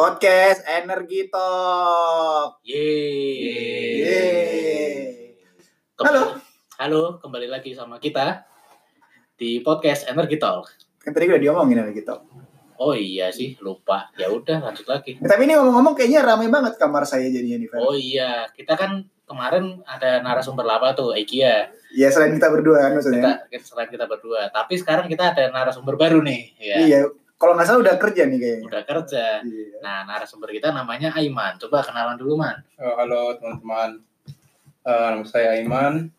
Podcast Energi Talk. Yeay. Halo, kembali lagi sama kita di Podcast Energi Talk. Kan tadi udah diomongin Energi Talk. Oh iya sih, lupa. Ya udah, lanjut lagi. Tapi ini ngomong-ngomong kayaknya ramai banget kamar saya jadinya nih, Fer. Oh iya, kita kan kemarin ada narasumber lama tuh, IKEA. Iya, selain kita berdua kan maksudnya. Selain kita berdua, tapi sekarang kita ada narasumber baru nih. Ya. Iya. Kalau nggak salah udah kerja nih kayaknya. Udah kerja. Iya. Nah, narasumber kita namanya Aiman. Coba kenalan dulu, Man. Oh, halo teman-teman. Nama saya Aiman.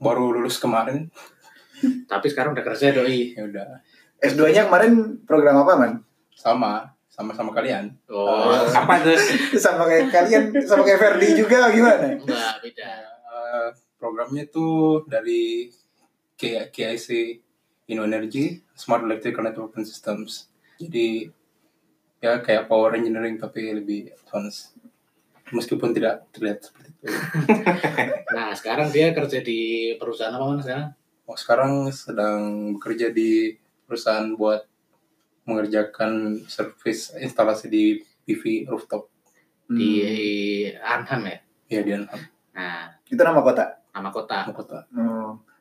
Baru lulus kemarin. Tapi sekarang udah kerja doi. Ya udah. S2-nya kemarin program apa, Man? Sama kalian. Oh, apa tuh? Sama kayak kalian, sama kayak Ferdi juga gimana? Enggak, beda. Programnya tuh dari KIC Ino Energy, Smart Electric Network and Systems. Jadi ya kayak power engineering tapi lebih advance. Meskipun tidak terlihat seperti itu. Nah, sekarang dia kerja di perusahaan apa Mas sekarang? Oh, sekarang sedang bekerja di perusahaan buat mengerjakan servis instalasi di PV rooftop di Arnhem ya? Iya, di Arnhem. Nah, itu nama kota. Nama kota.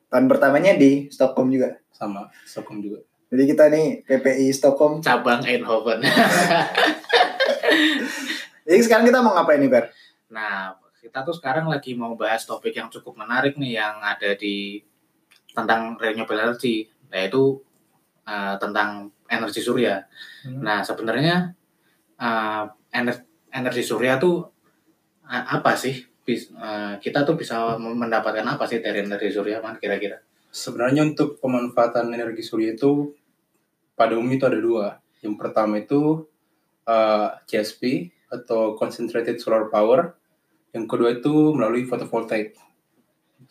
Tahun pertamanya di Stockholm juga. Sama, Stockholm juga. Jadi kita nih PPI Stockholm cabang Eindhoven. Jadi sekarang kita mau ngapain nih, Ber? Nah, kita tuh sekarang lagi mau bahas topik yang cukup menarik nih yang ada di tentang renewable energy, yaitu tentang energi surya. Nah, sebenarnya energi surya tuh apa sih? Kita tuh bisa mendapatkan apa sih dari energi surya, Man, kira-kira? Sebenarnya untuk pemanfaatan energi surya itu pada umumnya itu ada dua. Yang pertama itu CSP atau Concentrated Solar Power. Yang kedua itu melalui photovoltaik.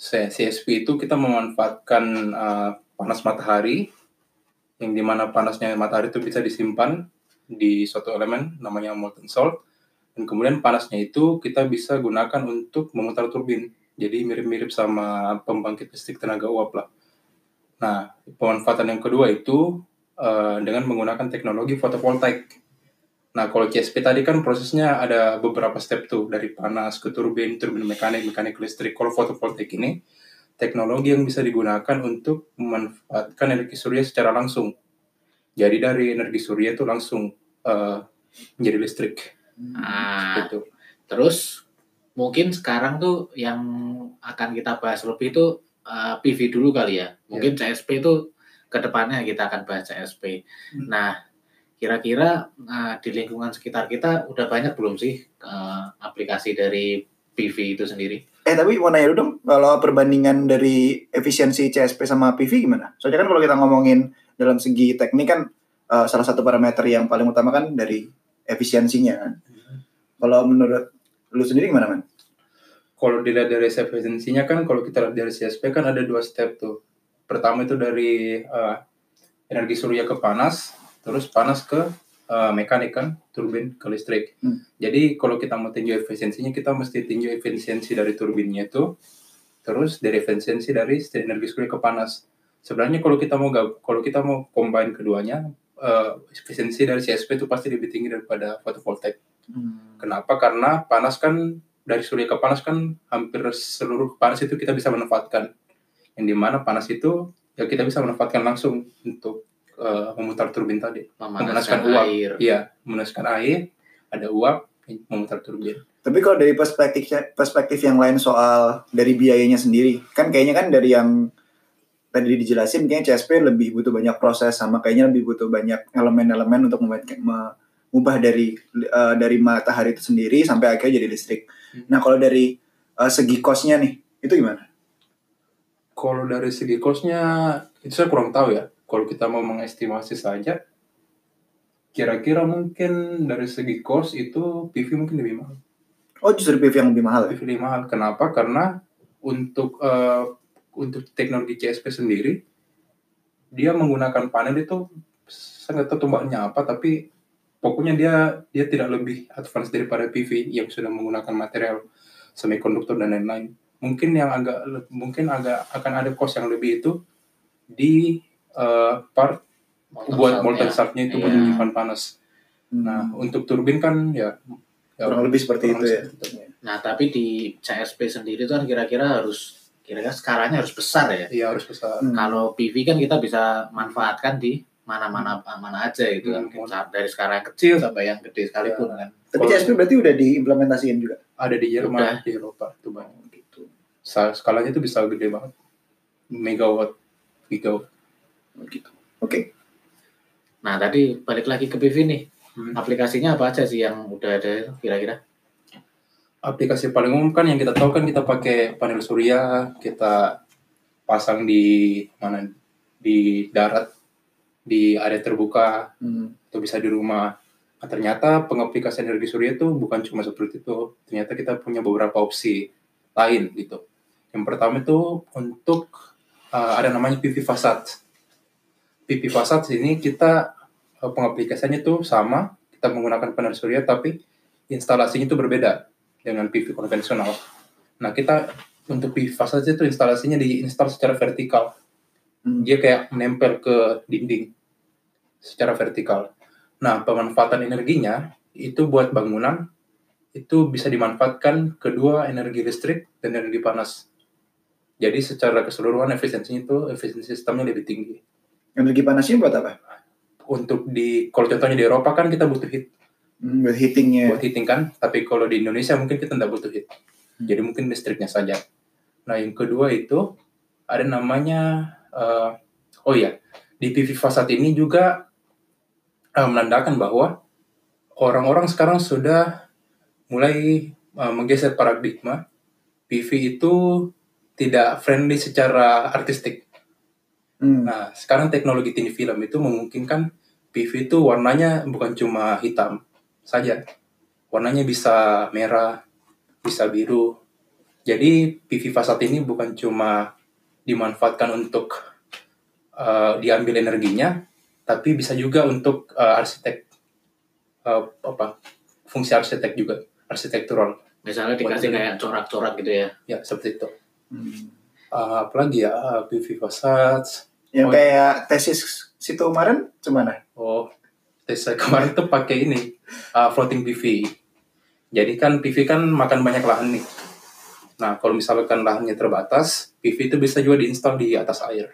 CSP itu kita memanfaatkan panas matahari, yang dimana panasnya matahari itu bisa disimpan di suatu elemen namanya molten salt. Dan kemudian panasnya itu kita bisa gunakan untuk memutar turbin. Jadi mirip-mirip sama pembangkit listrik tenaga uap lah. Nah, pemanfaatan yang kedua itu dengan menggunakan teknologi fotovoltaik. Nah, kalau CSP tadi kan prosesnya ada beberapa step tuh. Dari panas ke turbin mekanik, mekanik listrik. Kalau fotovoltaik ini, teknologi yang bisa digunakan untuk memanfaatkan energi surya secara langsung. Jadi dari energi surya itu langsung menjadi listrik. Nah, gitu. Terus mungkin sekarang tuh yang akan kita bahas lebih itu PV dulu kali ya. Mungkin yeah. CSP itu kedepannya kita akan bahas CSP. Nah, kira-kira di lingkungan sekitar kita udah banyak belum sih aplikasi dari PV itu sendiri? Tapi mau nanya dulu dong, kalau perbandingan dari efisiensi CSP sama PV gimana? Soalnya kan kalau kita ngomongin dalam segi teknik kan salah satu parameter yang paling utama kan dari efisiensinya kan. Kalau menurut lu sendiri gimana, Man? Kalau dilihat dari efisiensinya kan, kalau kita lihat dari CSP kan ada dua step tuh. Pertama itu dari energi surya ke panas, terus panas ke mekanik kan, turbin ke listrik. Jadi kalau kita mau tinjau efisiensinya, kita mesti tinjau efisiensi dari turbinnya itu, terus dari efisiensi dari energi surya ke panas. Sebenarnya kalau kita mau combine keduanya, efisiensi dari CSP itu pasti lebih tinggi daripada fotovoltaik. Kenapa? Karena panas kan, dari surya ke panas kan hampir seluruh panas itu kita bisa manfaatkan. Yang dimana panas itu ya kita bisa manfaatkan langsung untuk memutar turbin tadi. Memanaskan uap. Iya, memanaskan air, ada uap, memutar turbin. Tapi kalau dari perspektif yang lain soal dari biayanya sendiri, kan kayaknya kan dari yang tadi dijelasin kayaknya CSP lebih butuh banyak proses, sama kayaknya lebih butuh banyak elemen-elemen untuk mengubah dari matahari itu sendiri sampai akhirnya jadi listrik. Nah, kalau dari segi cost-nya nih, itu gimana? Kalau dari segi cost-nya itu saya kurang tahu ya. Kalau kita mau mengestimasi saja, kira-kira mungkin dari segi cost itu PV mungkin lebih mahal. Oh, justru PV yang lebih mahal ya? PV lebih mahal. Kenapa? Karena untuk teknologi CSP sendiri, dia menggunakan panel itu, saya nggak tahu tombaknya apa, tapi pokoknya dia tidak lebih advance daripada PV yang sudah menggunakan material semikonduktor dan lain-lain. Mungkin agak akan ada cost yang lebih itu di part buat molten shaftnya itu menyimpan panas. Nah, untuk turbin kan kurang lebih seperti itu. Nah, tapi di CSP sendiri tuh kira-kira harus skalanya harus besar ya. Iya, harus besar. Kalau PV kan kita bisa manfaatkan di mana aja gitu kan. Dari skala yang kecil sampai yang gede sekalipun kan. Tapi CSP berarti udah diimplementasikan juga. Ada di Jerman, di Eropa tuh banyak gitu. Skalanya itu bisa gede banget. Megawatt, gigawatt gitu. Oke. Nah, tadi balik lagi ke PV nih. Aplikasinya apa aja sih yang udah ada kira-kira? Aplikasi paling umum kan yang kita tahu kan kita pakai panel surya, kita pasang di mana, di darat, di area terbuka, atau bisa di rumah. Nah, ternyata pengaplikasian energi surya itu bukan cuma seperti itu. Ternyata kita punya beberapa opsi lain gitu. Yang pertama itu untuk ada namanya PV fasad. PV fasad ini kita pengaplikasiannya itu sama, kita menggunakan panel surya tapi instalasinya itu berbeda dengan PV konvensional. Nah, kita untuk PV fasad itu instalasinya diinstal secara vertikal. Dia kayak menempel ke dinding secara vertikal. Nah, pemanfaatan energinya itu buat bangunan itu bisa dimanfaatkan kedua energi listrik dan energi panas. Jadi secara keseluruhan efisiensinya itu, efisiensi sistemnya lebih tinggi. Energi panasnya buat apa? Untuk di, kalau contohnya di Eropa kan kita butuh heat. Buat heatingnya. Buat heating kan, tapi kalau di Indonesia mungkin kita tidak butuh heat. Jadi mungkin listriknya saja. Nah, yang kedua itu ada namanya di PV fasad ini juga menandakan bahwa orang-orang sekarang sudah mulai menggeser paradigma. PV itu tidak friendly secara artistik. Nah, sekarang teknologi thin film itu memungkinkan PV itu warnanya bukan cuma hitam saja, warnanya bisa merah, bisa biru. Jadi PV fasad ini bukan cuma dimanfaatkan untuk diambil energinya, tapi bisa juga untuk fungsi arsitek juga, arsitektural. Misalnya dikasih kayak corak-corak gitu ya? Ya, seperti itu. Apalagi ya, PV fasad. Yang kayak tesis situ kemarin gimana? Oh, tesis kemarin tuh pakai ini. Floating PV. Jadi kan PV kan makan banyak lahan nih. Nah, kalau misalkan lahannya terbatas, PV itu bisa juga diinstal di atas air.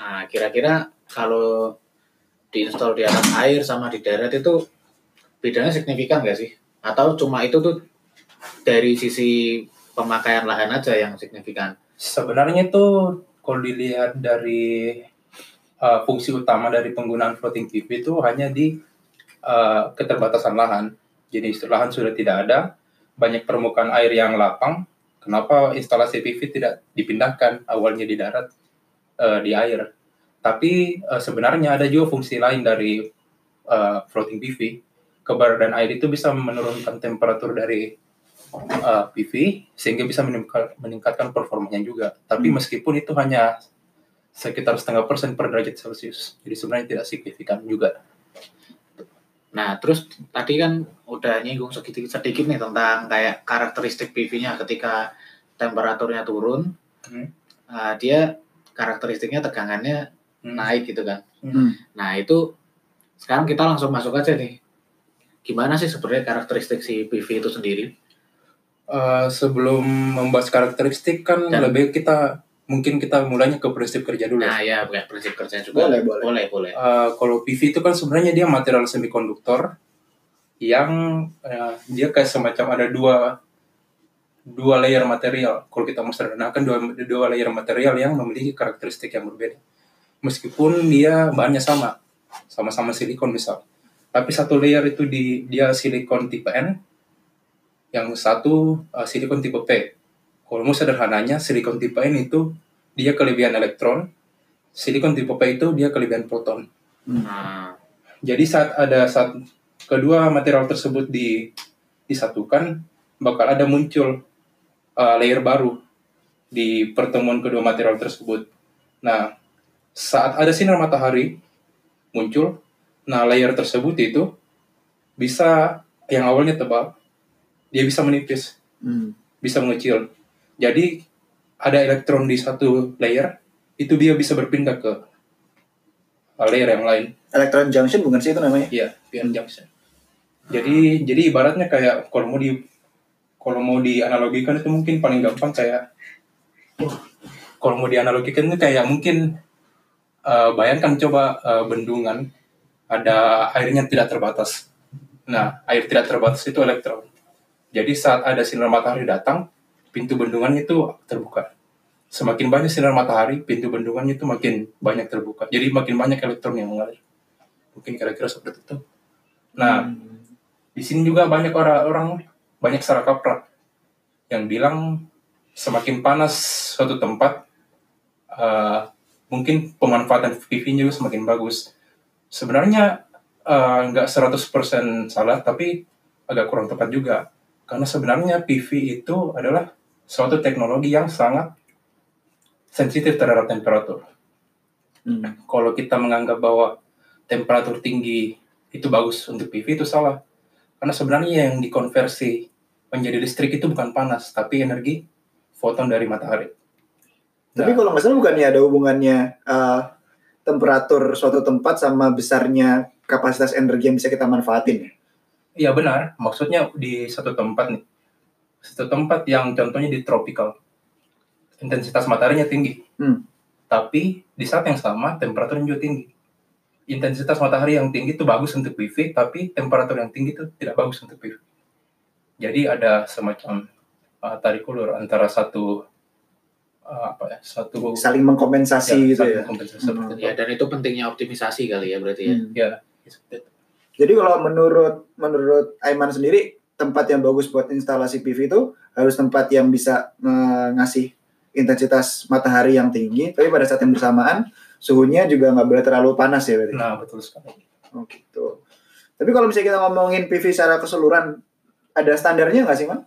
Nah, kira-kira kalau diinstal di atas air sama di darat itu bedanya signifikan nggak sih? Atau cuma itu tuh dari sisi pemakaian lahan aja yang signifikan? Sebenarnya itu kalau dilihat dari fungsi utama dari penggunaan floating PV itu hanya di keterbatasan lahan. Jadi lahan sudah tidak ada, banyak permukaan air yang lapang. Kenapa instalasi PV tidak dipindahkan awalnya di darat, di air? Tapi sebenarnya ada juga fungsi lain dari floating PV. Keberadaan air itu bisa menurunkan temperatur dari PV sehingga bisa meningkatkan performanya juga. Tapi meskipun itu hanya sekitar 0,5% per derajat Celcius, jadi sebenarnya tidak signifikan juga. Nah, terus tadi kan udah nyinggung sedikit nih tentang kayak karakteristik PV-nya ketika temperaturnya turun, dia karakteristiknya tegangannya naik gitu kan. Nah, itu sekarang kita langsung masuk aja nih. Gimana sih sebenarnya karakteristik si PV itu sendiri? Sebelum membahas karakteristik kan lebih kita mulainya ke prinsip kerja dulu. Nah ya, prinsip kerja juga. Boleh. Kalau PV itu kan sebenarnya dia material semikonduktor yang dia kayak semacam ada dua layer material. Kalau kita mau sederhanakan, dua layer material yang memiliki karakteristik yang berbeda. Meskipun dia bahannya sama silikon misal, tapi satu layer itu dia silikon tipe N, yang satu silikon tipe P. Kalau mau sederhananya, silikon tipe N itu dia kelebihan elektron, silikon tipe P itu dia kelebihan proton. Jadi saat kedua material tersebut disatukan, bakal ada muncul layer baru di pertemuan kedua material tersebut. Nah, saat ada sinar matahari muncul, nah layer tersebut itu bisa yang awalnya tebal, dia bisa menipis, bisa mengecil. Jadi ada elektron di satu layer, itu dia bisa berpindah ke layer yang lain. Electron junction bukan sih itu namanya? Iya, pion junction. Jadi ibaratnya kayak kalau mau di analogikan itu mungkin paling gampang kayak kalau mau dianalogikan itu kayak mungkin bayangkan coba bendungan ada airnya tidak terbatas. Nah, air tidak terbatas itu elektron. Jadi saat ada sinar matahari datang, pintu bendungan itu terbuka. Semakin banyak sinar matahari, pintu bendungannya itu makin banyak terbuka. Jadi makin banyak elektron yang mengalir. Mungkin kira-kira seperti itu. Nah, di sini juga banyak orang, banyak salah kaprah yang bilang semakin panas suatu tempat, mungkin pemanfaatan PV-nya juga semakin bagus. Sebenarnya nggak 100% salah, tapi agak kurang tepat juga. Karena sebenarnya PV itu adalah suatu teknologi yang sangat sensitif terhadap temperatur. Kalau kita menganggap bahwa temperatur tinggi itu bagus untuk PV, itu salah. Karena sebenarnya yang dikonversi menjadi listrik itu bukan panas, tapi energi foton dari matahari. Tapi kalau nggak salah bukannya ada hubungannya temperatur suatu tempat sama besarnya kapasitas energi yang bisa kita manfaatin? Iya benar. Maksudnya di satu tempat nih, satu tempat yang contohnya di tropical, intensitas mataharinya tinggi, tapi di saat yang sama temperaturnya juga tinggi. Intensitas matahari yang tinggi itu bagus untuk PV, tapi temperatur yang tinggi itu tidak bagus untuk PV. Jadi ada semacam tarik ulur antara satu saling mengkompensasi ya, gitu ya. Ya, dan itu pentingnya optimisasi kali ya berarti ya. Ya. Jadi kalau menurut Aiman sendiri, tempat yang bagus buat instalasi PV itu harus tempat yang bisa ngasih intensitas matahari yang tinggi, tapi pada saat yang bersamaan suhunya juga nggak boleh terlalu panas ya berarti. Nah betul sekali. Oh gitu. Tapi kalau misalnya kita ngomongin PV secara keseluruhan, ada standarnya nggak sih Man?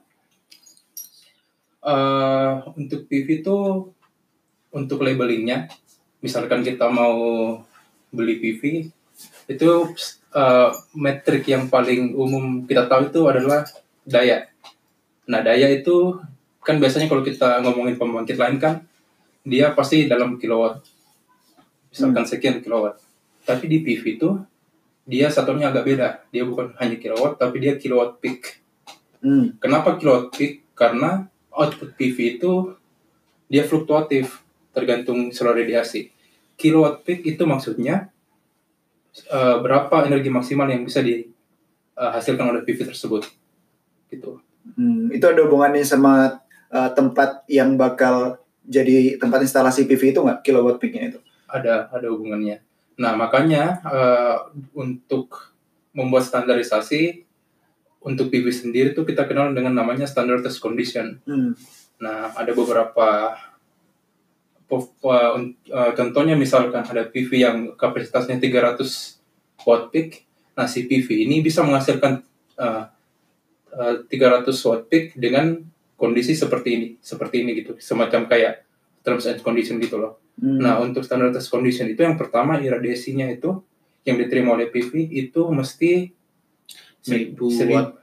Untuk PV itu untuk labelingnya, misalkan kita mau beli PV itu metrik yang paling umum kita tahu itu adalah daya. Nah daya itu kan biasanya kalau kita ngomongin pembangkit lain kan dia pasti dalam kilowatt, misalkan sekian kilowatt. Tapi di PV itu dia satunya agak beda, dia bukan hanya kilowatt tapi dia kilowatt peak. Kenapa kilowatt peak? Karena output PV itu dia fluktuatif tergantung solar radiasi. Kilowatt peak itu maksudnya berapa energi maksimal yang bisa dihasilkan oleh PV tersebut gitu. Itu ada hubungannya sama tempat yang bakal jadi tempat instalasi PV itu nggak, kilowatt peak-nya itu? Ada hubungannya. Nah makanya untuk membuat standarisasi untuk PV sendiri tuh kita kenal dengan namanya standard test condition. Nah ada beberapa contohnya misalkan ada PV yang kapasitasnya 300 watt peak. Nah si PV ini bisa menghasilkan 300 watt peak dengan kondisi seperti ini gitu, semacam kayak terms and condition gitu loh. Nah untuk standard test condition itu yang pertama iradiasinya itu yang diterima oleh PV itu mesti 1000 watt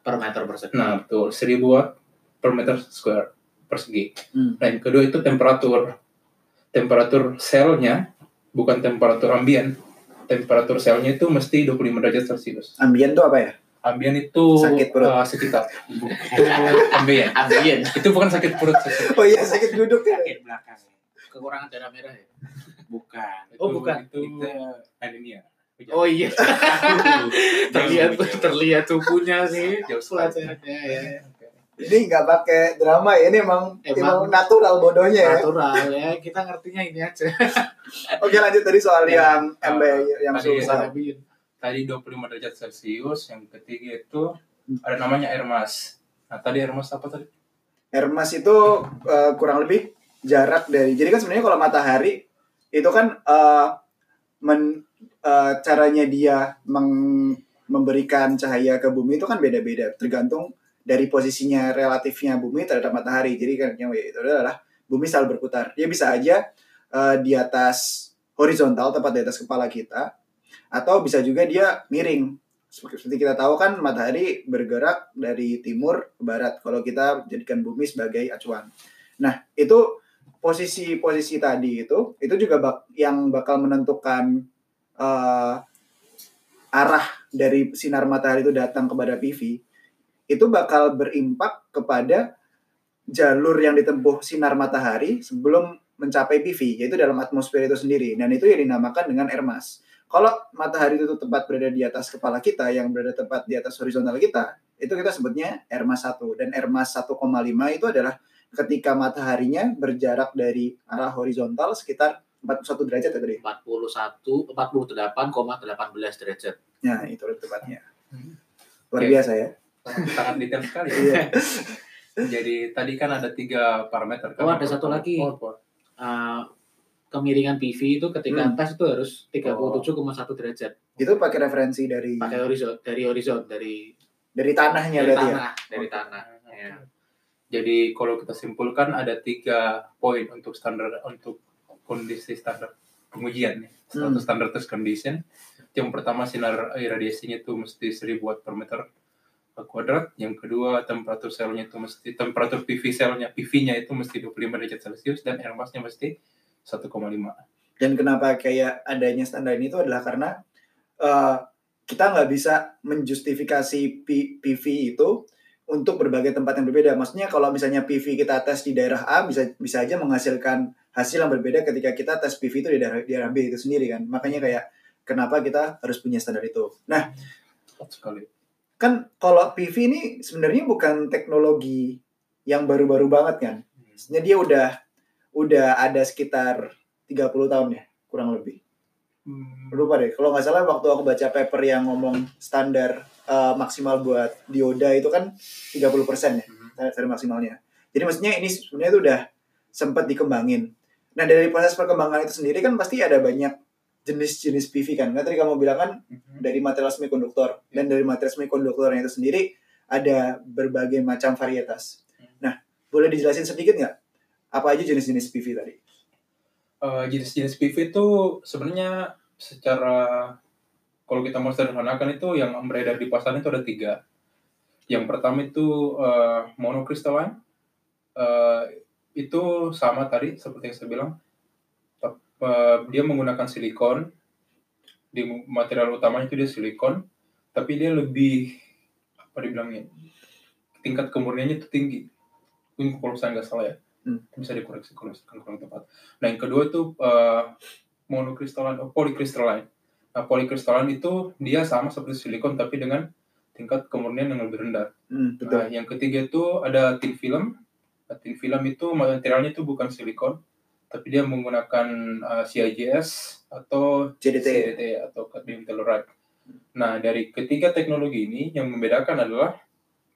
per meter persegi. Nah betul, 1000 watt per meter square persegi. Nah yang kedua itu temperatur selnya, bukan temperatur ambien. Temperatur selnya itu mesti 25 derajat Celcius. Ambien itu apa ya? Ambien itu sakit perut. Sekitar. Itu ambien. Itu bukan sakit perut. Oh iya, sakit duduk ya. Sakit belakang. Kekurangan darah merah ya? Bukan. Oh bukan. Itu anemia. Oh iya. terlihat tubuhnya sih. Jauh selanjutnya. Ya. Ini nggak pakai drama ya, ini emang natural bodohnya ya. Natural ya, kita ngertinya ini aja. Oke lanjut tadi soal yang susah. Tadi 25 derajat Celcius, yang ketiga itu ada namanya air mass. Nah, tadi air mass apa tadi? Air mass itu kurang lebih jarak dari, jadi kan sebenarnya kalau matahari itu kan caranya dia memberikan cahaya ke bumi itu kan beda-beda tergantung dari posisinya relatifnya bumi terhadap matahari. Jadi kan yang itu adalah bumi selalu berputar. Dia bisa aja di atas horizontal, tepat di atas kepala kita. Atau bisa juga dia miring. Seperti kita tahu kan matahari bergerak dari timur ke barat. Kalau kita jadikan bumi sebagai acuan. Nah itu posisi-posisi tadi itu juga yang bakal menentukan arah dari sinar matahari itu datang kepada PV, itu bakal berimpak kepada jalur yang ditempuh sinar matahari sebelum mencapai PV, yaitu dalam atmosfer itu sendiri. Dan itu yang dinamakan dengan air mass. Kalau matahari itu tepat berada di atas kepala kita, yang berada tepat di atas horizontal kita, itu kita sebutnya air mass 1. Dan air mass 1,5 itu adalah ketika mataharinya berjarak dari arah horizontal sekitar 41 derajat ya tadi? 48,18 derajat. Nah, itu tepatnya. Luar biasa ya. Sangat detail sekali. Jadi tadi kan ada 3 parameter. Oh, ada satu lagi. Kemiringan PV itu ketika atas itu harus 37,1 derajat. Itu pakai referensi dari horizon dari tanahnya berarti ya. Dari tanah. Ya. Jadi kalau kita simpulkan ada 3 poin untuk kondisi standar pengujian nih. Standar test condition. Yang pertama sinar iradiasinya itu mesti 1000 watt per meter kuadrat. Yang kedua temperatur selnya itu mesti temperatur PV selnya PV-nya itu mesti 25 derajat Celcius dan air mass-nya mesti 1,5. Dan kenapa kayak adanya standar ini itu adalah karena kita nggak bisa menjustifikasi PV itu untuk berbagai tempat yang berbeda. Maksudnya kalau misalnya PV kita tes di daerah A bisa aja menghasilkan hasil yang berbeda ketika kita tes PV itu di daerah B itu sendiri kan. Makanya kayak kenapa kita harus punya standar itu. Nah, kan kalau PV ini sebenarnya bukan teknologi yang baru-baru banget kan. Sebenarnya dia udah ada sekitar 30 tahun ya, kurang lebih. Lupa deh, kalau nggak salah waktu aku baca paper yang ngomong standar maksimal buat dioda itu kan 30% ya, standar maksimalnya. Jadi maksudnya ini sebenarnya itu udah sempat dikembangin. Nah dari proses perkembangan itu sendiri kan pasti ada banyak jenis-jenis PV kan. Nah tadi kamu bilang kan dari material semikonduktor. Dan dari material semikonduktornya itu sendiri ada berbagai macam varietas. Nah boleh dijelasin sedikit nggak? Apa aja jenis-jenis PV tadi? Jenis-jenis PV itu sebenarnya secara kalau kita mau sederhanakan itu yang beredar di pasaran itu ada 3. Yang pertama itu monokristaline. Itu sama tadi seperti yang saya bilang. Dia menggunakan silikon. Di material utamanya itu dia silikon, tapi dia lebih apa dibilangnya? Tingkat kemurniannya itu tinggi. Ini kalau saya nggak salah ya. Bisa dikoreksi kalau kurang tepat. Nah, yang kedua itu monokristaline atau polikristaline. Nah, polikristaline itu dia sama seperti silikon tapi dengan tingkat kemurnian yang lebih rendah. Betul. Nah, yang ketiga itu ada tin film. Nah, tin film itu materialnya itu bukan silikon, tapi dia menggunakan CIGS atau CDT atau Cadmium Telluride. Nah, dari ketiga teknologi ini yang membedakan adalah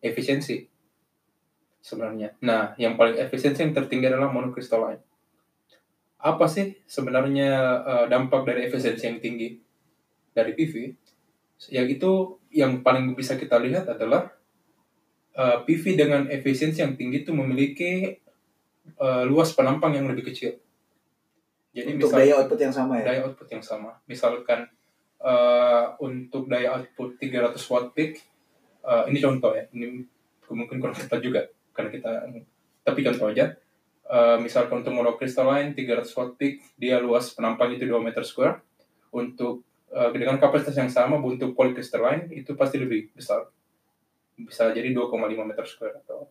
efisiensi sebenarnya. Nah, yang paling efisiensi yang tertinggi adalah monokristaline. Apa sih sebenarnya dampak dari efisiensi yang tinggi dari PV, yaitu yang paling bisa kita lihat adalah PV dengan efisiensi yang tinggi itu memiliki luas penampang yang lebih kecil. Jadi untuk daya output yang sama ya? Daya output yang sama. Misalkan untuk daya output 300 watt peak, ini contoh ya, ini mungkin kurang tepat juga, karena kita, tapi contoh aja, misalkan untuk monokristaline 300 watt peak, dia luas penampang itu 2 meter square, untuk dengan kapasitas yang sama untuk polikristaline itu pasti lebih besar, bisa jadi 2,5 meter square atau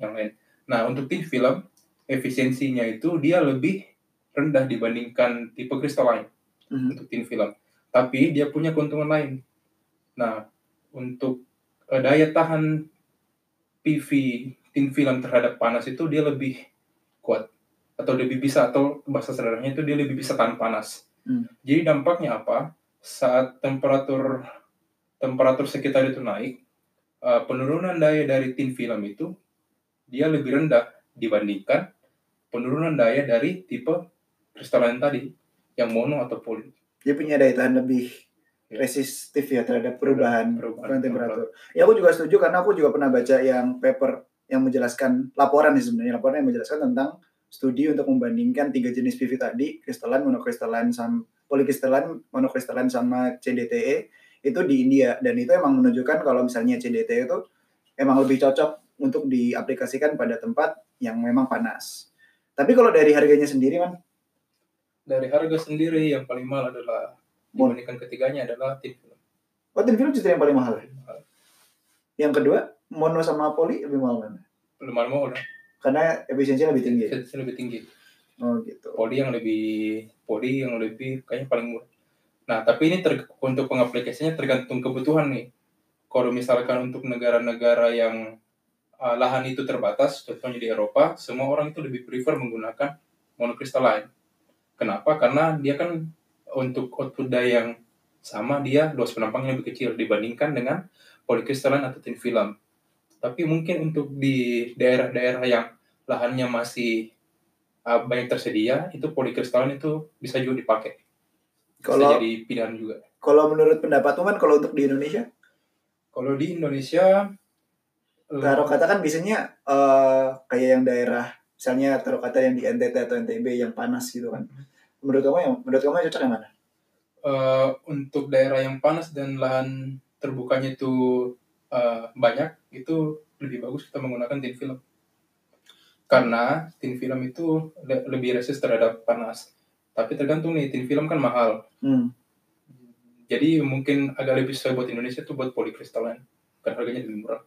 yang lain. Nah untuk tin film efisiensinya itu dia lebih rendah dibandingkan tipe kristaline untuk tin film, tapi dia punya keuntungan lain. Nah untuk daya tahan PV tin film terhadap panas itu dia lebih kuat atau lebih bisa, atau bahasa sederhananya itu dia lebih bisa tahan panas. Jadi dampaknya apa? Saat temperatur sekitar itu naik, penurunan daya dari tin film itu dia lebih rendah dibandingkan penurunan daya dari tipe kristaline tadi yang mono atau poli. Dia punya daya tahan lebih resistif ya terhadap perubahan temperatur. Ya aku juga setuju karena aku juga pernah baca yang paper yang menjelaskan laporan yang menjelaskan tentang studi untuk membandingkan 3 jenis PV tadi, polikristaline, monokristaline sama CDTE itu di India, dan itu emang menunjukkan kalau misalnya CDTE itu emang lebih cocok untuk diaplikasikan pada tempat yang memang panas. Tapi kalau dari harganya sendiri, Man? Dari harga sendiri yang paling mahal adalah dibandingkan ketiganya adalah tin film. Oh, tin film justru yang paling mahal. Yang kedua, mono sama poli lebih mahal mana? Lebih mahal mono. Karena efisiensinya lebih tinggi. Efisiensinya lebih tinggi. Oh, gitu. Poli yang lebih kayaknya paling murah. Nah, tapi ini untuk pengaplikasinya tergantung kebutuhan nih. Kalau misalkan untuk negara-negara yang lahan itu terbatas, contohnya di Eropa, semua orang itu lebih prefer menggunakan monokristaline. Kenapa? Karena dia kan untuk output daya yang sama, dia luas penampangnya lebih kecil dibandingkan dengan polikristaline atau thin film. Tapi mungkin untuk di daerah-daerah yang lahannya masih banyak tersedia, itu polikristaline itu bisa juga dipakai. Bisa jadi pilihan juga. Kalau menurut pendapatmu, kan, kalau untuk di Indonesia? Kalau di Indonesia, taruh kata kan biasanya kayak yang daerah, misalnya taruh kata yang di NTT atau NTB yang panas gitu kan. Menurut kamu yang cocok yang mana? Untuk daerah yang panas dan lahan terbukanya itu banyak, itu lebih bagus kita menggunakan tin film. Karena tin film itu lebih resist terhadap panas. Tapi tergantung nih, tin film kan mahal. Jadi mungkin agak lebih sesuai buat Indonesia itu buat polikristaline. Karena harganya lebih murah.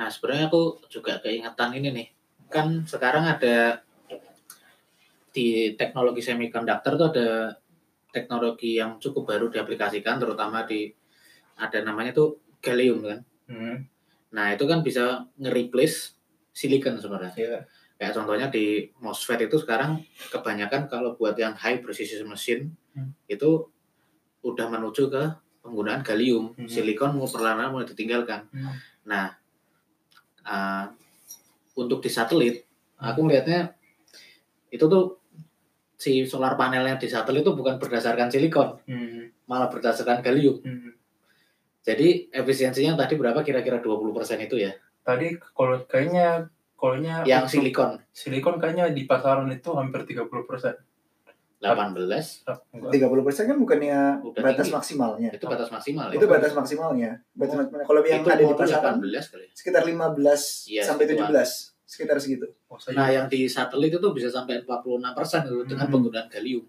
Nah, sebenarnya aku juga keingetan ini nih. Kan sekarang ada di teknologi semikonduktor itu ada teknologi yang cukup baru diaplikasikan, terutama di ada namanya tuh gallium kan. Nah itu kan bisa nge-replace silicon sebenarnya. Yeah. Kayak contohnya di MOSFET itu sekarang kebanyakan kalau buat yang high precision machine itu udah menuju ke penggunaan gallium. Silicon mau perlahan-lahan mulai ditinggalkan. Nah untuk di satelit, aku melihatnya itu tuh si solar panelnya di satelit itu bukan berdasarkan silikon, malah berdasarkan gallium. Jadi efisiensinya tadi berapa kira-kira 20% itu ya? Tadi kalau kayaknya yang silikon kayaknya di pasaran itu hampir 30%. 30% kan bukannya batas maksimalnya. Itu batas maksimal. Itu ya? Batas maksimalnya. Kalau yang ada di pasaran 18 kali. Sekitar 15 ya, sampai 17. Sekitar segitu. Nah, yang di satelit itu bisa sampai 46% dengan penggunaan gallium.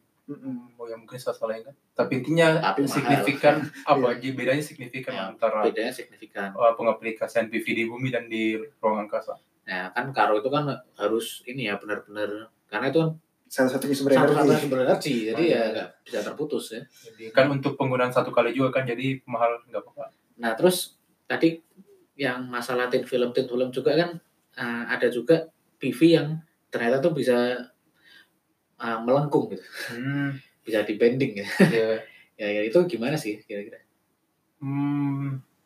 Mungkin salah kan. Tapi intinya signifikan apa aja bedanya signifikan ya, antara bedanya signifikan pengaplikasian PV di bumi dan di ruang angkasa. Nah, kan karo itu kan harus ini ya benar-benar karena itu kan satu-satunya sumber energi, jadi ya nggak bisa terputus ya. Jadi kan untuk penggunaan satu kali juga kan, jadi mahal nggak apa-apa. Nah terus tadi yang masalah tin film juga kan ada juga PV yang ternyata tuh bisa melengkung gitu, bisa dibending gitu. Yeah. ya itu gimana sih kira-kira?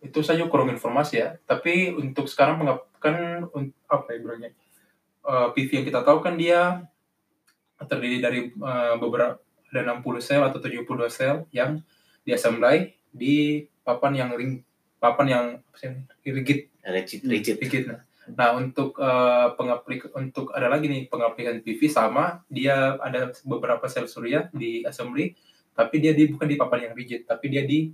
Itu saya kurang informasi ya. Tapi untuk sekarang kan apa ya bilangnya PV yang kita tahu kan dia terdiri dari beberapa ada 60 sel atau 72 sel yang diasemblai di papan yang rigid. Nah, untuk untuk ada lagi nih pengaplikasian PV sama, dia ada beberapa sel surya di assembly, tapi dia bukan di papan yang rigid, tapi dia di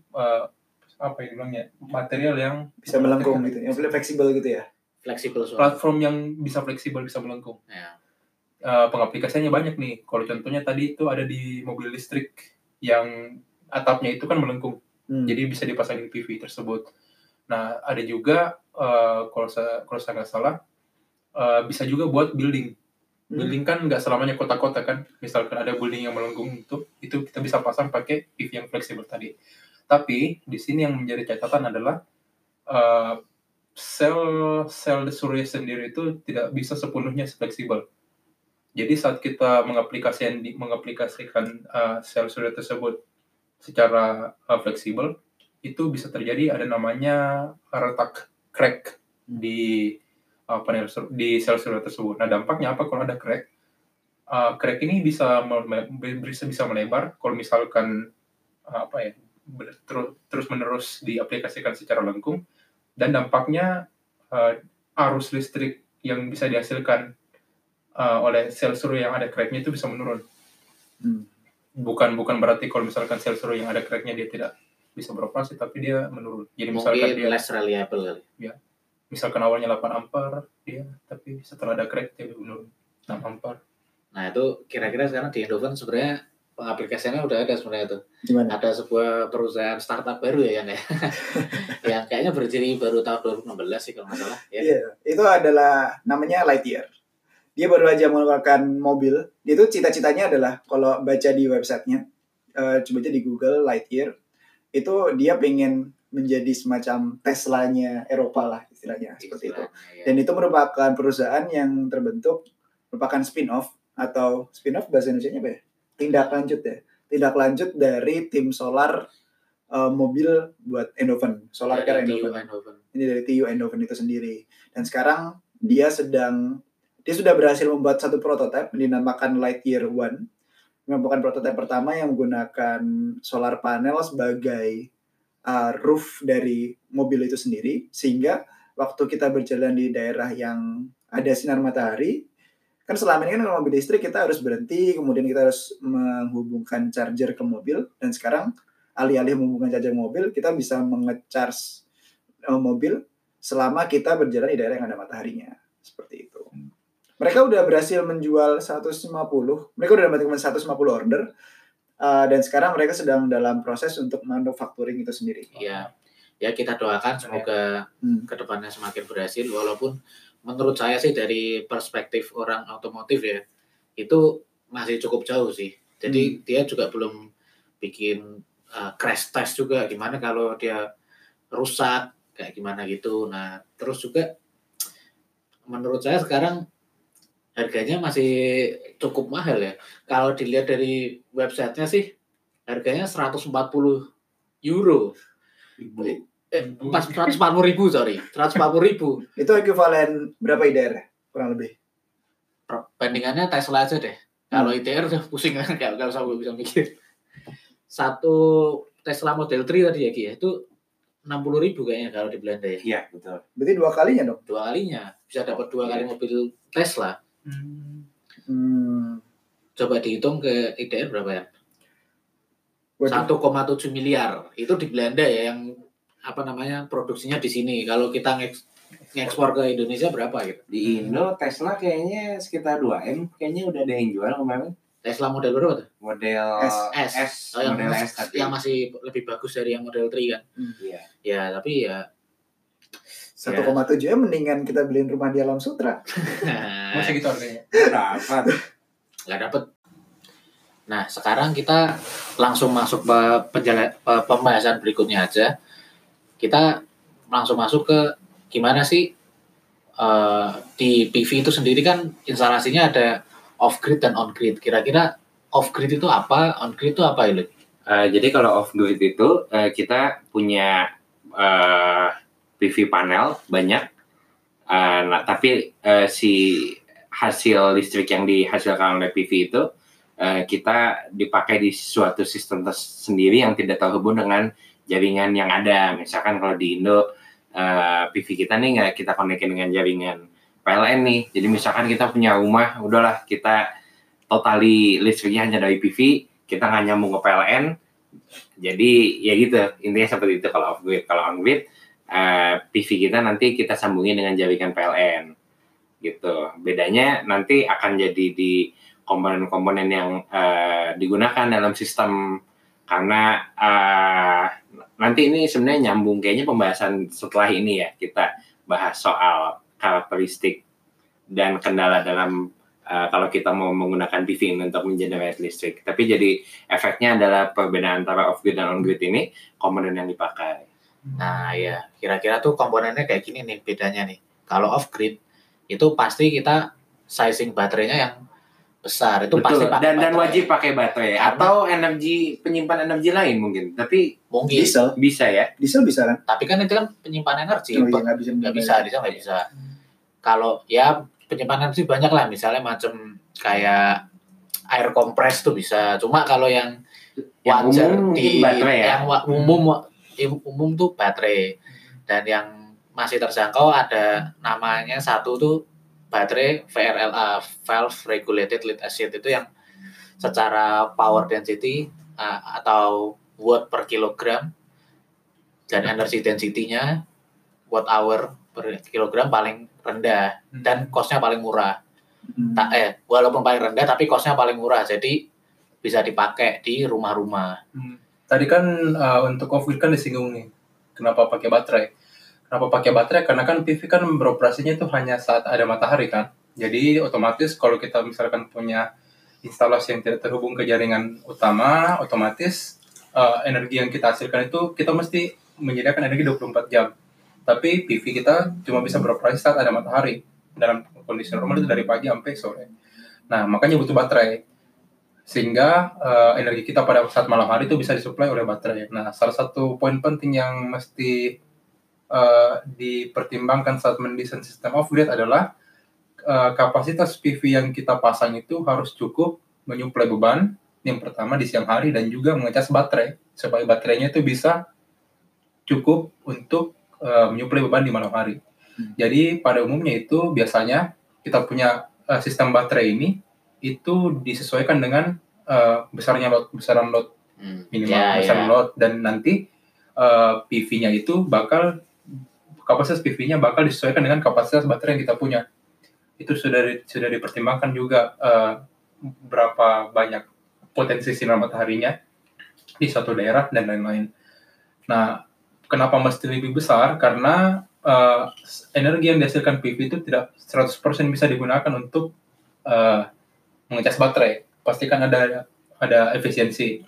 material yang bisa melengkung gitu, yang fleksibel gitu ya. Fleksibel soalnya. Platform yang bisa fleksibel, bisa melengkung. Ya. Pengaplikasiannya banyak nih. Kalau contohnya tadi itu ada di mobil listrik yang atapnya itu kan melengkung, jadi bisa dipasangin PV tersebut. Nah ada juga kalau saya nggak salah bisa juga buat building. Building kan nggak selamanya kotak-kotak kan. Misalkan ada building yang melengkung itu kita bisa pasang pakai PV yang fleksibel tadi. Tapi di sini yang menjadi catatan adalah sel surya sendiri itu tidak bisa sepenuhnya fleksibel. Jadi saat kita mengaplikasikan sel surya tersebut secara fleksibel, itu bisa terjadi ada namanya retak, crack di panel di sel surya tersebut. Nah, dampaknya apa kalau ada crack? Crack ini bisa melebar kalau misalkan terus-menerus diaplikasikan secara lengkung, dan dampaknya arus listrik yang bisa dihasilkan oleh sel surya yang ada cracknya itu bisa menurun. Bukan berarti kalau misalkan sel surya yang ada cracknya dia tidak bisa beroperasi, tapi dia menurun. Jadi mungkin misalkan dia less reliable kali. Ya, misalkan awalnya 8 ampere dia, tapi setelah ada crack dia menurun 6 ampere. Nah Nah itu kira-kira sekarang di Eindhoven sebenarnya pengaplikasiannya udah ada sebenarnya tuh. Gimana? Ada sebuah perusahaan startup baru ya Yan ya. Yang kayaknya berdiri baru tahun 2016 sih kalau nggak salah. Iya. Yeah. Itu adalah namanya Lightyear. Dia baru aja mengeluarkan mobil. Dia tuh cita-citanya adalah kalau baca di websitenya, coba aja di Google Lightyear, itu dia pengen menjadi semacam Teslanya Eropa lah istilahnya seperti itu. Ya. Dan itu merupakan perusahaan yang terbentuk merupakan spin-off atau spin-off bahasa Indonesia-nya apa ya? Tindak lanjut ya. Tindak lanjut dari tim solar mobil buat Eindhoven, solar car Eindhoven. Ini dari TU Eindhoven itu sendiri. Dan sekarang dia sudah berhasil membuat satu prototipe dinamakan Lightyear One. Merupakan prototipe pertama yang menggunakan solar panel sebagai roof dari mobil itu sendiri, sehingga waktu kita berjalan di daerah yang ada sinar matahari, kan selama ini kan kalau mobil listrik kita harus berhenti, kemudian kita harus menghubungkan charger ke mobil, dan sekarang alih-alih menghubungkan charger mobil, kita bisa menge-charge mobil selama kita berjalan di daerah yang ada mataharinya, seperti itu. Mereka udah berhasil menjual 150, mereka udah mendapatkan 150 order. Dan sekarang mereka sedang dalam proses untuk manufacturing itu sendiri. Iya, ya kita doakan semoga kedepannya semakin berhasil. Walaupun menurut saya sih dari perspektif orang otomotif ya, itu masih cukup jauh sih. Jadi dia juga belum bikin crash test juga. Gimana kalau dia rusak, kayak gimana gitu. Nah terus juga menurut saya sekarang harganya masih cukup mahal ya. Kalau dilihat dari websitenya sih harganya 140 euro. 140 ribu. Itu ekivalen berapa IDR kurang lebih? Perbandingannya Tesla aja deh. Kalau IDR udah pusing kan, gak usah gue bisa mikir. Satu Tesla Model 3 tadi ya Ki ya, itu 60 ribu kayaknya kalau di Belanda ya. Iya betul. Berarti dua kalinya dong? Dua kalinya. Bisa dapat dua kali mobil Tesla. Coba dihitung ke IDR berapa ya? 1,7 miliar. Itu di Belanda ya yang apa namanya produksinya di sini. Kalau kita ngekspor ke Indonesia berapa gitu? Di Indo Tesla kayaknya sekitar 2M kayaknya udah ada yang jual kemarin. Tesla model berapa tuh? Model S. Oh, yang model S tapi yang masih lebih bagus dari yang model 3 kan. Iya. Ya, tapi ya 1,7 ya mendingan kita beliin rumah di Alam Sutra. Masa gitu harganya? Nggak dapat. Nah sekarang kita langsung masuk ke pembahasan berikutnya aja. Kita langsung masuk ke gimana sih di PV itu sendiri kan instalasinya ada off-grid dan on-grid. Kira-kira off-grid itu apa? On-grid itu apa Ilik? Jadi kalau off-grid itu kita punya PV panel banyak, tapi si hasil listrik yang dihasilkan oleh PV itu kita dipakai di suatu sistem sendiri yang tidak terhubung dengan jaringan yang ada. Misalkan kalau di Indo PV kita nih nggak kita konekin dengan jaringan PLN nih. Jadi misalkan kita punya rumah, udahlah kita totali listriknya hanya dari PV, kita nggak nyambung ke PLN. Jadi ya gitu, intinya seperti itu kalau off-grid. Kalau on-grid, PV kita nanti kita sambungin dengan jaringan PLN gitu. Bedanya nanti akan jadi di komponen-komponen yang digunakan dalam sistem, karena nanti ini sebenarnya nyambung kayaknya pembahasan setelah ini ya, kita bahas soal karakteristik dan kendala dalam kalau kita mau menggunakan PV untuk mengenerate listrik. Tapi jadi efeknya adalah perbedaan antara off-grid dan on-grid ini komponen yang dipakai. Nah ya, kira-kira tuh komponennya kayak gini nih bedanya nih. Kalau off-grid itu pasti kita sizing baterainya yang besar. Itu betul, pasti dan wajib pakai baterai. Karena atau energi, penyimpan energi lain mungkin. Tapi mungkin bisa ya. Diesel bisa kan? Tapi kan itu kan penyimpan energi. Nggak bisa. Kalau ya penyimpan energi banyak lah. Misalnya macam kayak air kompres tuh bisa. Cuma kalau yang wajar umum, di baterai, ya? Yang umum tuh baterai, dan yang masih terjangkau ada namanya satu tuh baterai VRLA, Valve Regulated Lead Acid, itu yang secara power density atau watt per kilogram dan energy density-nya watt hour per kilogram paling rendah dan cost-nya paling murah. Walaupun paling rendah tapi cost-nya paling murah, jadi bisa dipakai di rumah-rumah. Tadi kan untuk off-grid kan disinggung nih, kenapa pakai baterai? Kenapa pakai baterai? Karena kan PV kan beroperasinya itu hanya saat ada matahari kan. Jadi otomatis kalau kita misalkan punya instalasi yang tidak terhubung ke jaringan utama, otomatis energi yang kita hasilkan itu kita mesti menyediakan energi 24 jam. Tapi PV kita cuma bisa beroperasi saat ada matahari. Dalam kondisi normal itu dari pagi sampai sore. Nah, makanya butuh baterai. Sehingga energi kita pada saat malam hari itu bisa disuplai oleh baterai. Nah, salah satu poin penting yang mesti dipertimbangkan saat mendesain sistem off-grid adalah kapasitas PV yang kita pasang itu harus cukup menyuplai beban, yang pertama di siang hari, dan juga mengecas baterai, supaya baterainya itu bisa cukup untuk menyuplai beban di malam hari. Jadi pada umumnya itu biasanya kita punya sistem baterai ini, itu disesuaikan dengan besaran load minimal besaran load, dan nanti PV-nya itu bakal, kapasitas PV-nya bakal disesuaikan dengan kapasitas baterai yang kita punya. Itu sudah dipertimbangkan juga berapa banyak potensi sinar mataharinya di suatu daerah dan lain-lain. Nah, kenapa mesti lebih besar? Karena energi yang dihasilkan PV itu tidak 100% bisa digunakan untuk mengecas baterai. Pastikan ada efisiensi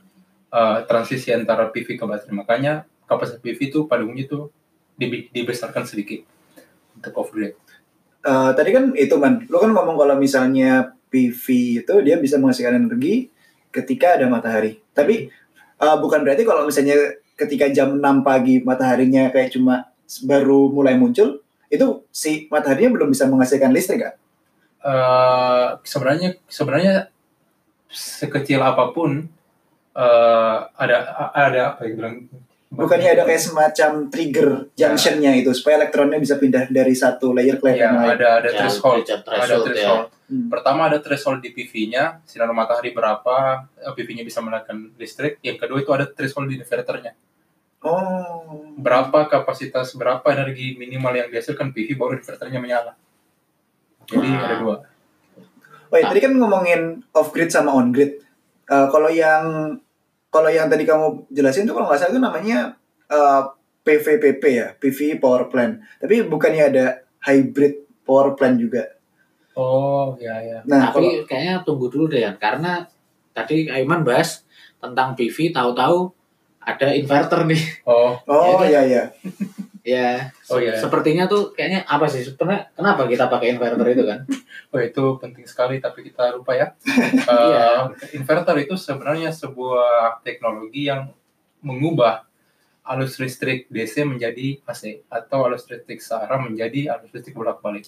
transisi antara PV ke baterai. Makanya kapasitas PV itu pada umumnya itu dibesarkan sedikit untuk off-grid. Tadi kan itu Man, lo kan ngomong kalau misalnya PV itu dia bisa menghasilkan energi ketika ada matahari. Tapi bukan berarti kalau misalnya ketika jam 6 pagi mataharinya kayak cuma baru mulai muncul, itu si mataharinya belum bisa menghasilkan listrik kan? Sebenarnya sekecil apapun bukannya ada kayak semacam trigger junction-nya itu supaya elektronnya bisa pindah dari satu layer ke layer yang lain. Ada threshold. Pertama ada threshold di PV-nya, sinar matahari berapa PV-nya bisa menaikkan listrik. Yang kedua itu ada threshold di inverternya. Oh, berapa kapasitas, berapa energi minimal yang dihasilkan PV baru inverternya menyala. Jadi ada dua. Tadi kan ngomongin off grid sama on grid. Kalau yang tadi kamu jelasin tuh kalau nggak salah itu namanya PVPP ya, PV power plant. Tapi bukannya ada hybrid power plant juga? Oh ya. Nah, tapi kayaknya tunggu dulu deh ya, karena tadi Aiman bahas tentang PV, tahu-tahu ada inverter nih. Sepertinya tuh kayaknya apa sih sebenarnya, kenapa kita pakai inverter itu kan? Oh, itu penting sekali tapi kita lupa ya. Inverter itu sebenarnya sebuah teknologi yang mengubah arus listrik DC menjadi AC atau arus listrik searah menjadi arus listrik bolak-balik.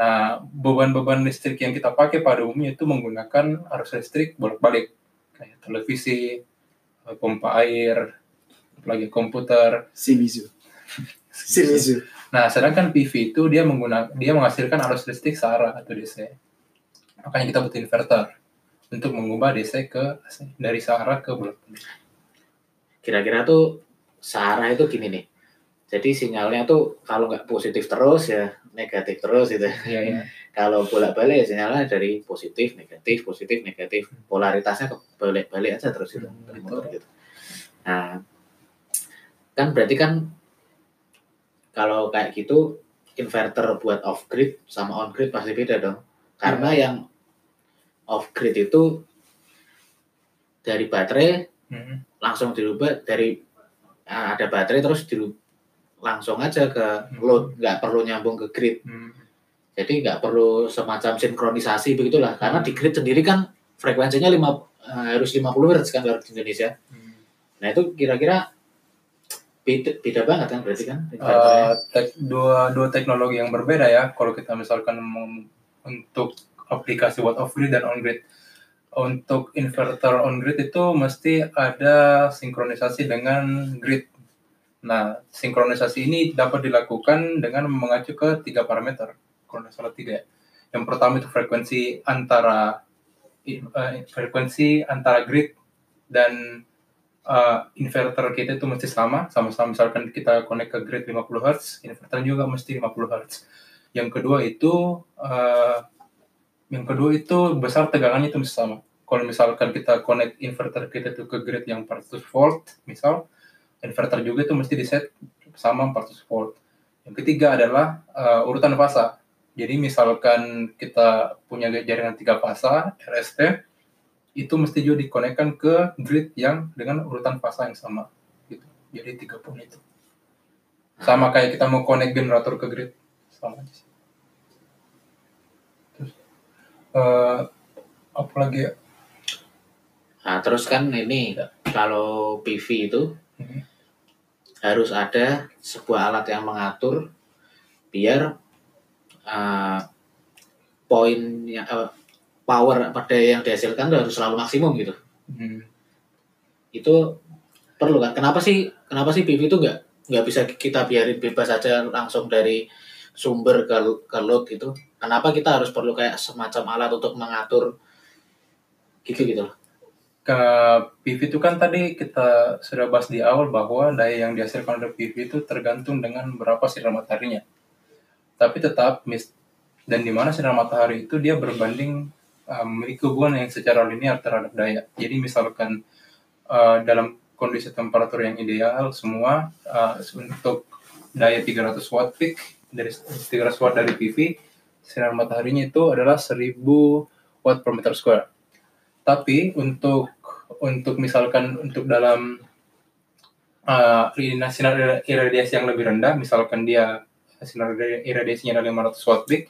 Nah, beban-beban listrik yang kita pakai pada umumnya itu menggunakan arus listrik bolak-balik kayak televisi, pompa air, apalagi komputer, Shimizu. Nah, sedangkan PV itu dia menghasilkan arus listrik searah atau DC. Makanya kita butuh inverter untuk mengubah DC dari searah ke bolak-balik. Kira-kira tuh searah itu gini nih. Jadi sinyalnya tuh kalau nggak positif terus ya negatif terus gitu. Iya. Kalau bolak-balik ya sinyalnya dari positif, negatif. Polaritasnya kebalik-balik aja terus gitu. Gitu. Nah, kan berarti kan kalau kayak gitu inverter buat off grid sama on grid pasti beda dong. Karena yang off grid itu dari baterai langsung dirubah dari ada baterai terus dirubah langsung aja ke load, nggak perlu nyambung ke grid. Jadi nggak perlu semacam sinkronisasi begitulah, karena di grid sendiri kan frekuensinya harus 50 Hz kan di Indonesia. Nah itu kira-kira beda banget kan berarti kan? Dua teknologi yang berbeda ya. Kalau kita misalkan untuk aplikasi buat off grid dan on grid, untuk inverter on grid itu mesti ada sinkronisasi dengan grid. Nah, sinkronisasi ini dapat dilakukan dengan mengacu ke 3 parameter. Kalau nggak salah 3 ya. Yang pertama itu frekuensi antara grid dan inverter kita itu mesti sama-sama. Misalkan kita connect ke grid 50 Hz, inverter juga mesti 50 Hz. Yang kedua itu Yang kedua itu besar tegangannya itu sama. Kalau misalkan kita connect inverter kita itu ke grid yang 400 volt, misal inverter juga itu mesti di-set sama 400 volt. Yang ketiga adalah urutan fasa. Jadi misalkan kita punya jaringan 3 fasa, RST, itu mesti juga dikonekkan ke grid yang dengan urutan fasa yang sama. Gitu. Jadi 3 pun itu. Sama kayak kita mau connect generator ke grid. Sama aja sih. Terus, apa lagi ya? Nah, terus kan ini kalau PV itu harus ada sebuah alat yang mengatur biar poinnya power pada yang dihasilkan harus selalu maksimum gitu. Itu perlu kan? Kenapa sih PV itu nggak bisa kita biarin bebas aja langsung dari sumber ke load gitu? Kenapa kita harus perlu kayak semacam alat untuk mengatur gitu? Ke PV itu kan tadi kita sudah bahas di awal bahwa daya yang dihasilkan oleh PV itu tergantung dengan berapa sinar mataharinya. Tapi tetap dan di mana sinar matahari itu dia berbanding memiliki hubungan yang secara linear terhadap daya. Jadi misalkan dalam kondisi temperatur yang ideal semua untuk daya 300 watt peak dari 300 watt dari PV, sinar mataharinya itu adalah 1000 watt per meter square. Tapi untuk misalkan untuk dalam sinar iradiasi yang lebih rendah, misalkan dia sinar iradiasinya adalah 500 watt peak,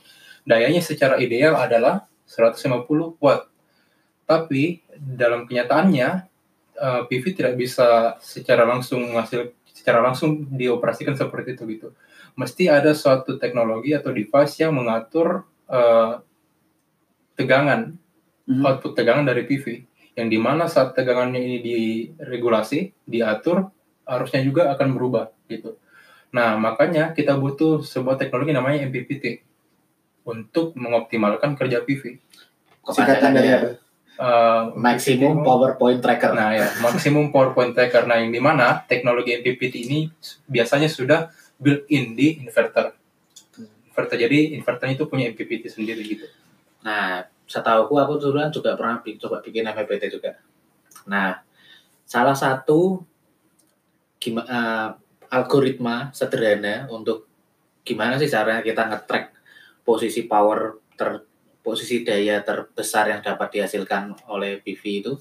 dayanya secara ideal adalah 150 watt. Tapi dalam kenyataannya PV tidak bisa secara langsung dioperasikan seperti itu gitu. Mesti ada suatu teknologi atau device yang mengatur tegangan. Output tegangan dari PV, yang dimana saat tegangannya ini diregulasi, diatur, arusnya juga akan berubah gitu. Nah makanya kita butuh sebuah teknologi namanya MPPT untuk mengoptimalkan kerja PV. Singkatan dari apa? Maximum Power Point Tracker. Nah ya, Maximum Power Point Tracker. Nah yang dimana teknologi MPPT ini biasanya sudah built-in di inverter. Jadi inverternya itu punya MPPT sendiri gitu. Nah, setahu aku duluan juga pernah coba bikin MPPT juga. Nah, salah satu algoritma sederhana untuk gimana sih caranya kita nge-track posisi posisi daya terbesar yang dapat dihasilkan oleh PV itu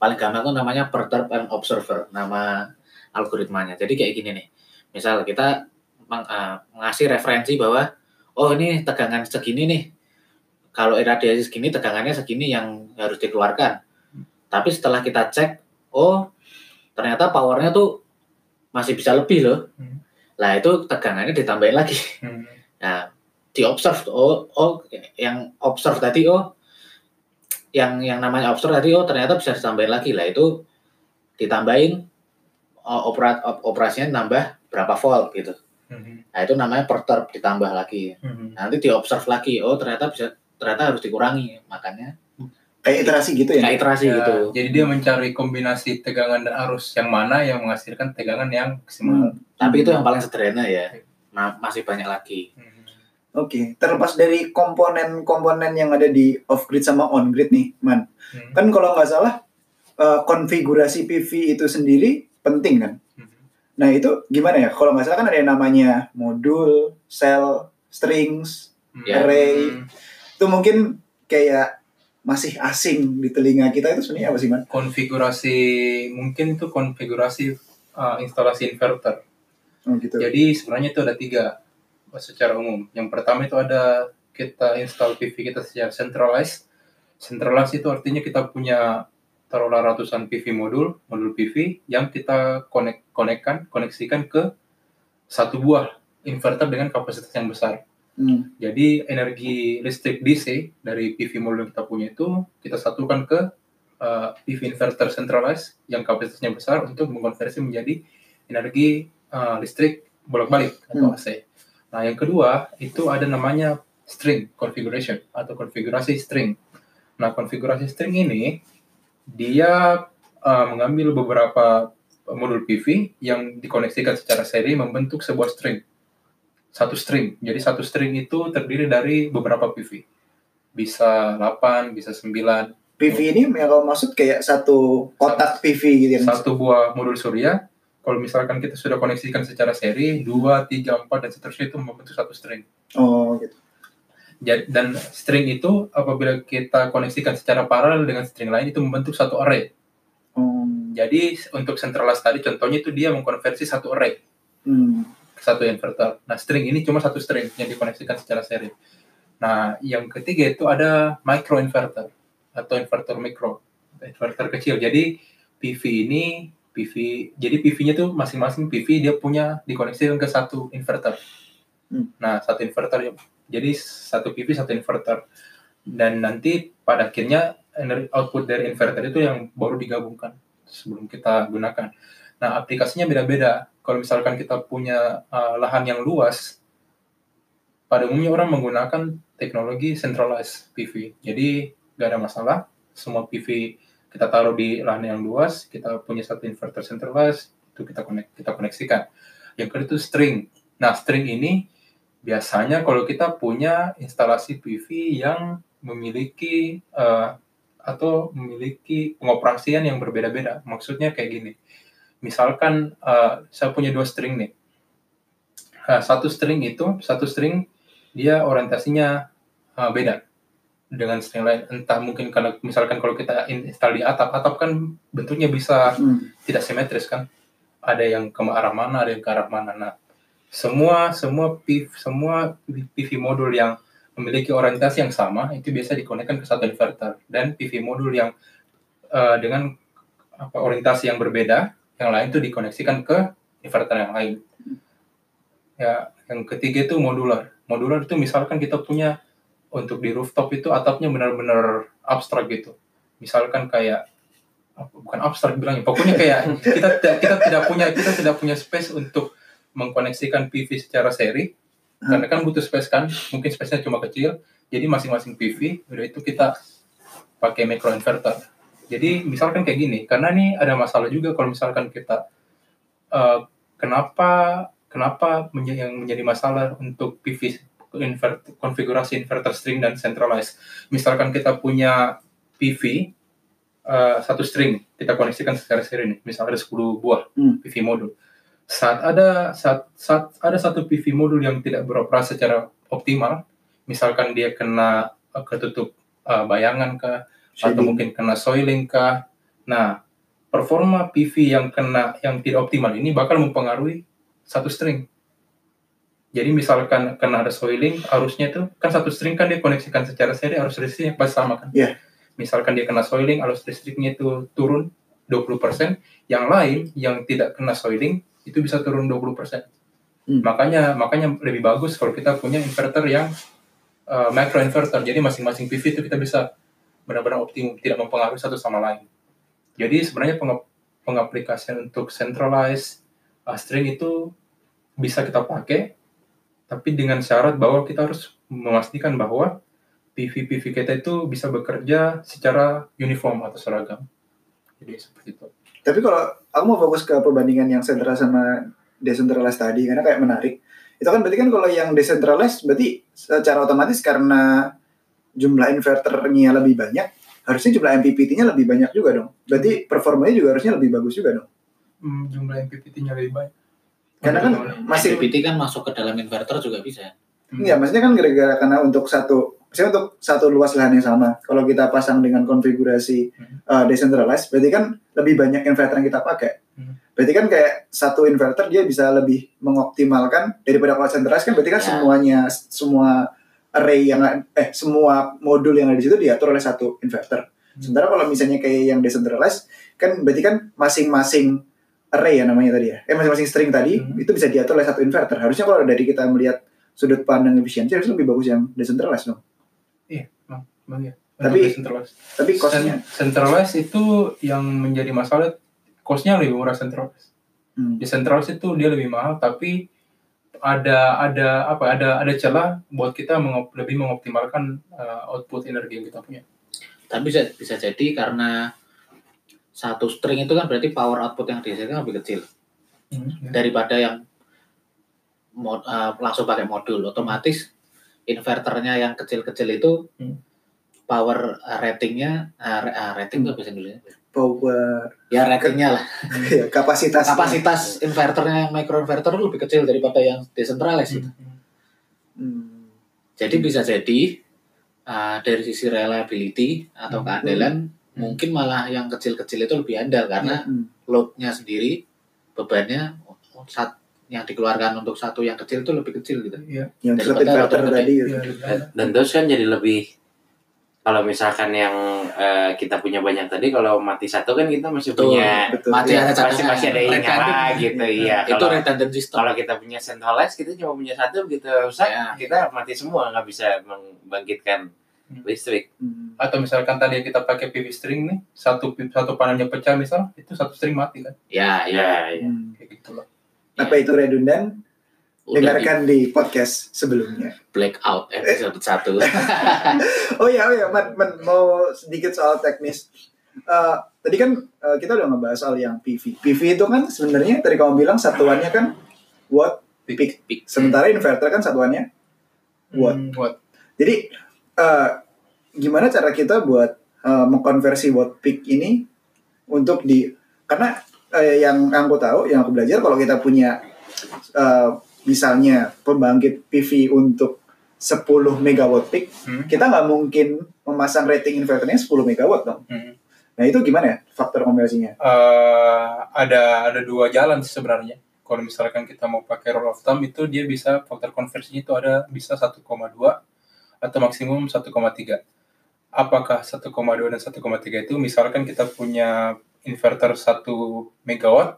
paling gampang itu namanya perturb and observer, nama algoritmanya. Jadi kayak gini nih. Misal kita mengasih referensi bahwa oh ini tegangan segini nih. Kalau iradiasi segini, tegangannya segini yang harus dikeluarkan. Tapi setelah kita cek, oh ternyata powernya tuh masih bisa lebih loh. Lah itu tegangannya ditambahin lagi. Nah, di-observe, yang observe tadi, yang namanya observe tadi, ternyata bisa ditambahin lagi. Lah itu ditambahin, operasinya nambah berapa volt gitu. Nah itu namanya perturb, ditambah lagi. Nanti di-observe lagi, ternyata bisa, ternyata harus dikurangi, makanya kayak iterasi gitu ya? Kayak iterasi ya, gitu. Jadi dia mencari kombinasi tegangan dan arus yang mana yang menghasilkan tegangan yang maksimal. Tapi itu yang paling sederhana ya. Nah, masih banyak lagi. Oke, terlepas dari komponen-komponen yang ada di off-grid sama on-grid nih, Man. Kan kalau nggak salah, konfigurasi PV itu sendiri penting kan? Nah, itu gimana ya? Kalau nggak salah kan ada yang namanya modul, cell, strings, array... Itu mungkin kayak masih asing di telinga kita, itu sebenarnya apa sih, Man? Konfigurasi, mungkin itu konfigurasi instalasi inverter. Gitu. Jadi sebenarnya itu ada 3 secara umum. Yang pertama itu ada kita install PV kita secara centralized. Centralized itu artinya kita punya taruhlah ratusan PV modul PV yang kita koneksikan ke satu buah inverter dengan kapasitas yang besar. Jadi energi listrik DC dari PV modul yang kita punya itu kita satukan ke PV inverter centralized yang kapasitasnya besar untuk mengonversi menjadi energi listrik bolak-balik atau AC. Nah yang kedua itu ada namanya string configuration atau konfigurasi string. Nah konfigurasi string ini dia mengambil beberapa modul PV yang dikoneksikan secara seri membentuk sebuah string. Satu string. Jadi satu string itu terdiri dari beberapa PV. bisa 8, bisa 9. PV ini kalau maksud kayak satu kotak PV gitu ya? Satu buah modul surya. Kalau misalkan kita sudah koneksikan secara seri, 2, 3, 4, dan seterusnya itu membentuk satu string. Oh, gitu. Dan string itu apabila kita koneksikan secara paralel dengan string lain, itu membentuk satu array. Jadi untuk centralized tadi, contohnya itu dia mengkonversi satu array ke satu inverter. Nah, string ini cuma satu string yang dikoneksikan secara seri. Nah, yang ketiga itu ada micro inverter atau inverter mikro, inverter kecil. Jadi PV ini jadi PV-nya tuh masing-masing PV dia punya dikoneksikan ke satu inverter. Nah, satu inverter, jadi satu PV satu inverter. Dan nanti pada akhirnya energi output dari inverter itu yang baru digabungkan sebelum kita gunakan. Nah, aplikasinya beda-beda. Kalau misalkan kita punya lahan yang luas, pada umumnya orang menggunakan teknologi centralized PV. Jadi nggak ada masalah, semua PV kita taruh di lahan yang luas, kita punya satu inverter centralized, itu kita koneksikan. Yang kedua itu string. Nah, string ini biasanya kalau kita punya instalasi PV yang memiliki atau memiliki pengoperasian yang berbeda-beda. Maksudnya kayak gini. Misalkan saya punya 2 string nih. Satu string dia orientasinya beda dengan string lain, entah mungkin kalau misalkan kalau kita install di atap kan bentuknya bisa tidak simetris kan, ada yang ke arah mana, ada yang ke arah mana. Nah, semua PV modul yang memiliki orientasi yang sama itu biasa dikonekkan ke satu inverter, dan PV modul yang dengan orientasi yang berbeda yang lain itu dikoneksikan ke inverter yang lain. Ya, yang ketiga itu modular itu misalkan kita punya untuk di rooftop itu atapnya benar-benar abstrak gitu. Misalkan kayak bukan abstrak bilangnya, pokoknya kayak kita tidak punya space untuk mengkoneksikan PV secara seri. Karena kan butuh space kan, mungkin space-nya cuma kecil. Jadi masing-masing PV udah itu kita pakai micro inverter. Jadi misalkan kayak gini, karena nih ada masalah juga kalau misalkan kita kenapa yang menjadi masalah untuk PV konfigurasi inverter string dan centralized. Misalkan kita punya PV satu string, kita koneksikan secara seri nih. Misalkan ada 10 buah PV modul. Saat ada satu PV modul yang tidak beroperasi secara optimal, misalkan dia kena ketutup bayangan kah, atau mungkin kena soiling kah. Nah, performa PV yang tidak optimal ini bakal mempengaruhi satu string. Jadi misalkan kena ada soiling, arusnya itu kan satu string kan dia koneksikan secara seri, arus listriknya pasti sama kan. Yeah. Misalkan dia kena soiling, arus listriknya itu turun 20%, yang lain yang tidak kena soiling itu bisa turun 20%. Makanya lebih bagus kalau kita punya inverter yang micro inverter. Jadi masing-masing PV itu kita bisa benar-benar optimum, tidak mempengaruhi satu sama lain. Jadi sebenarnya pengaplikasian untuk centralized string itu bisa kita pakai, tapi dengan syarat bahwa kita harus memastikan bahwa PV-PV kita itu bisa bekerja secara uniform atau seragam. Jadi seperti itu. Tapi kalau aku mau fokus ke perbandingan yang sentral sama decentralized tadi, karena kayak menarik. Itu kan berarti kan kalau yang decentralized berarti secara otomatis karena jumlah inverternya lebih banyak, harusnya jumlah MPPT-nya lebih banyak juga dong. Berarti performanya juga harusnya lebih bagus juga dong. Jumlah MPPT-nya lebih banyak. Karena kan masih MPPT kan masuk ke dalam inverter juga bisa. Iya, maksudnya kan gara-gara karena untuk satu luas lahan yang sama. Kalau kita pasang dengan konfigurasi decentralized, berarti kan lebih banyak inverter yang kita pakai. Berarti kan kayak satu inverter dia bisa lebih mengoptimalkan daripada kalau centralized kan, berarti kan semua modul yang ada di situ diatur oleh satu inverter. Sementara kalau misalnya kayak yang decentralized kan berarti kan masing-masing array ya namanya tadi ya. Masing-masing string tadi itu bisa diatur oleh satu inverter. Harusnya kalau dari kita melihat sudut pandang efisiensi harusnya lebih bagus yang decentralized dong. Iya, memang ya. Tapi cost-nya centralized itu yang menjadi masalah, cost-nya lebih murah centralized. Decentralized itu dia lebih mahal, tapi ada celah buat kita lebih mengoptimalkan output energi yang kita punya. Tapi bisa jadi karena satu string itu kan berarti power output yang dihasilkan lebih kecil daripada yang langsung pakai modul. Otomatis inverternya yang kecil-kecil itu power ratingnya, rating apa sih dulu ya? Power ya ratingnya lah. Ya, kapasitas inverternya, microinverter lebih kecil daripada yang decentralized gitu. Jadi bisa jadi dari sisi reliability atau keandalan mungkin malah yang kecil-kecil itu lebih andal karena loadnya sendiri, bebannya yang dikeluarkan untuk satu yang kecil itu lebih kecil gitu. Iya. Yang inverter tadi. Dan terus kan jadi lebih, kalau misalkan yang kita punya banyak tadi, kalau mati satu kan kita masih betul, punya masih ada yang nyala gitu. Iya. Itu redundant system. Kalau kita punya centralized, kita cuma punya satu begitu rusak, kita mati semua, nggak bisa membangkitkan listrik. Atau misalkan tadi kita pakai PV string nih, satu panelnya pecah misal, itu satu string mati kan? Ya. Kayak gitulah. Apa itu redundant? Dengarkan di podcast sebelumnya. Blackout episode 1. Oh ya, Man, mau sedikit soal teknis. Tadi kan kita udah ngebahas soal yang PV. PV itu kan sebenarnya tadi kamu bilang satuannya kan watt peak. Sementara inverter kan satuannya watt. Jadi gimana cara kita buat mengkonversi watt peak ini untuk karena yang aku tahu, yang aku belajar, kalau kita punya misalnya pembangkit PV untuk 10 megawatt peak, kita nggak mungkin memasang rating inverternya 10 megawatt dong. Nah itu gimana ya faktor konversinya? Ada dua jalan sebenarnya. Kalau misalkan kita mau pakai rule of thumb itu, dia bisa faktor konversinya itu ada bisa 1,2 atau maksimum 1,3. Apakah 1,2 dan 1,3 itu misalkan kita punya inverter 1 megawatt,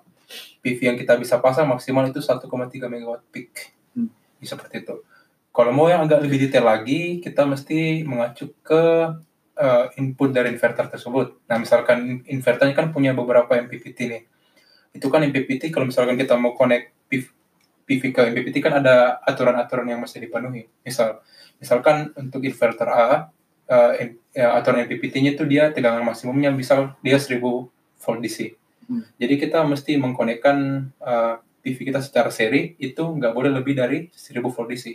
PV yang kita bisa pasang maksimal itu 1,3 megawatt peak. Seperti itu. Kalau mau yang agak lebih detail lagi, kita mesti mengacu ke input dari inverter tersebut. Nah, misalkan inverternya kan punya beberapa MPPT nih. Itu kan MPPT, kalau misalkan kita mau connect PV ke MPPT kan ada aturan-aturan yang mesti dipenuhi. Misalkan untuk inverter A, aturan MPPT-nya itu dia tegangan maksimumnya misal dia 1000 volt DC. Jadi kita mesti mengkonekkan PV kita secara seri itu nggak boleh lebih dari 1000 volt DC.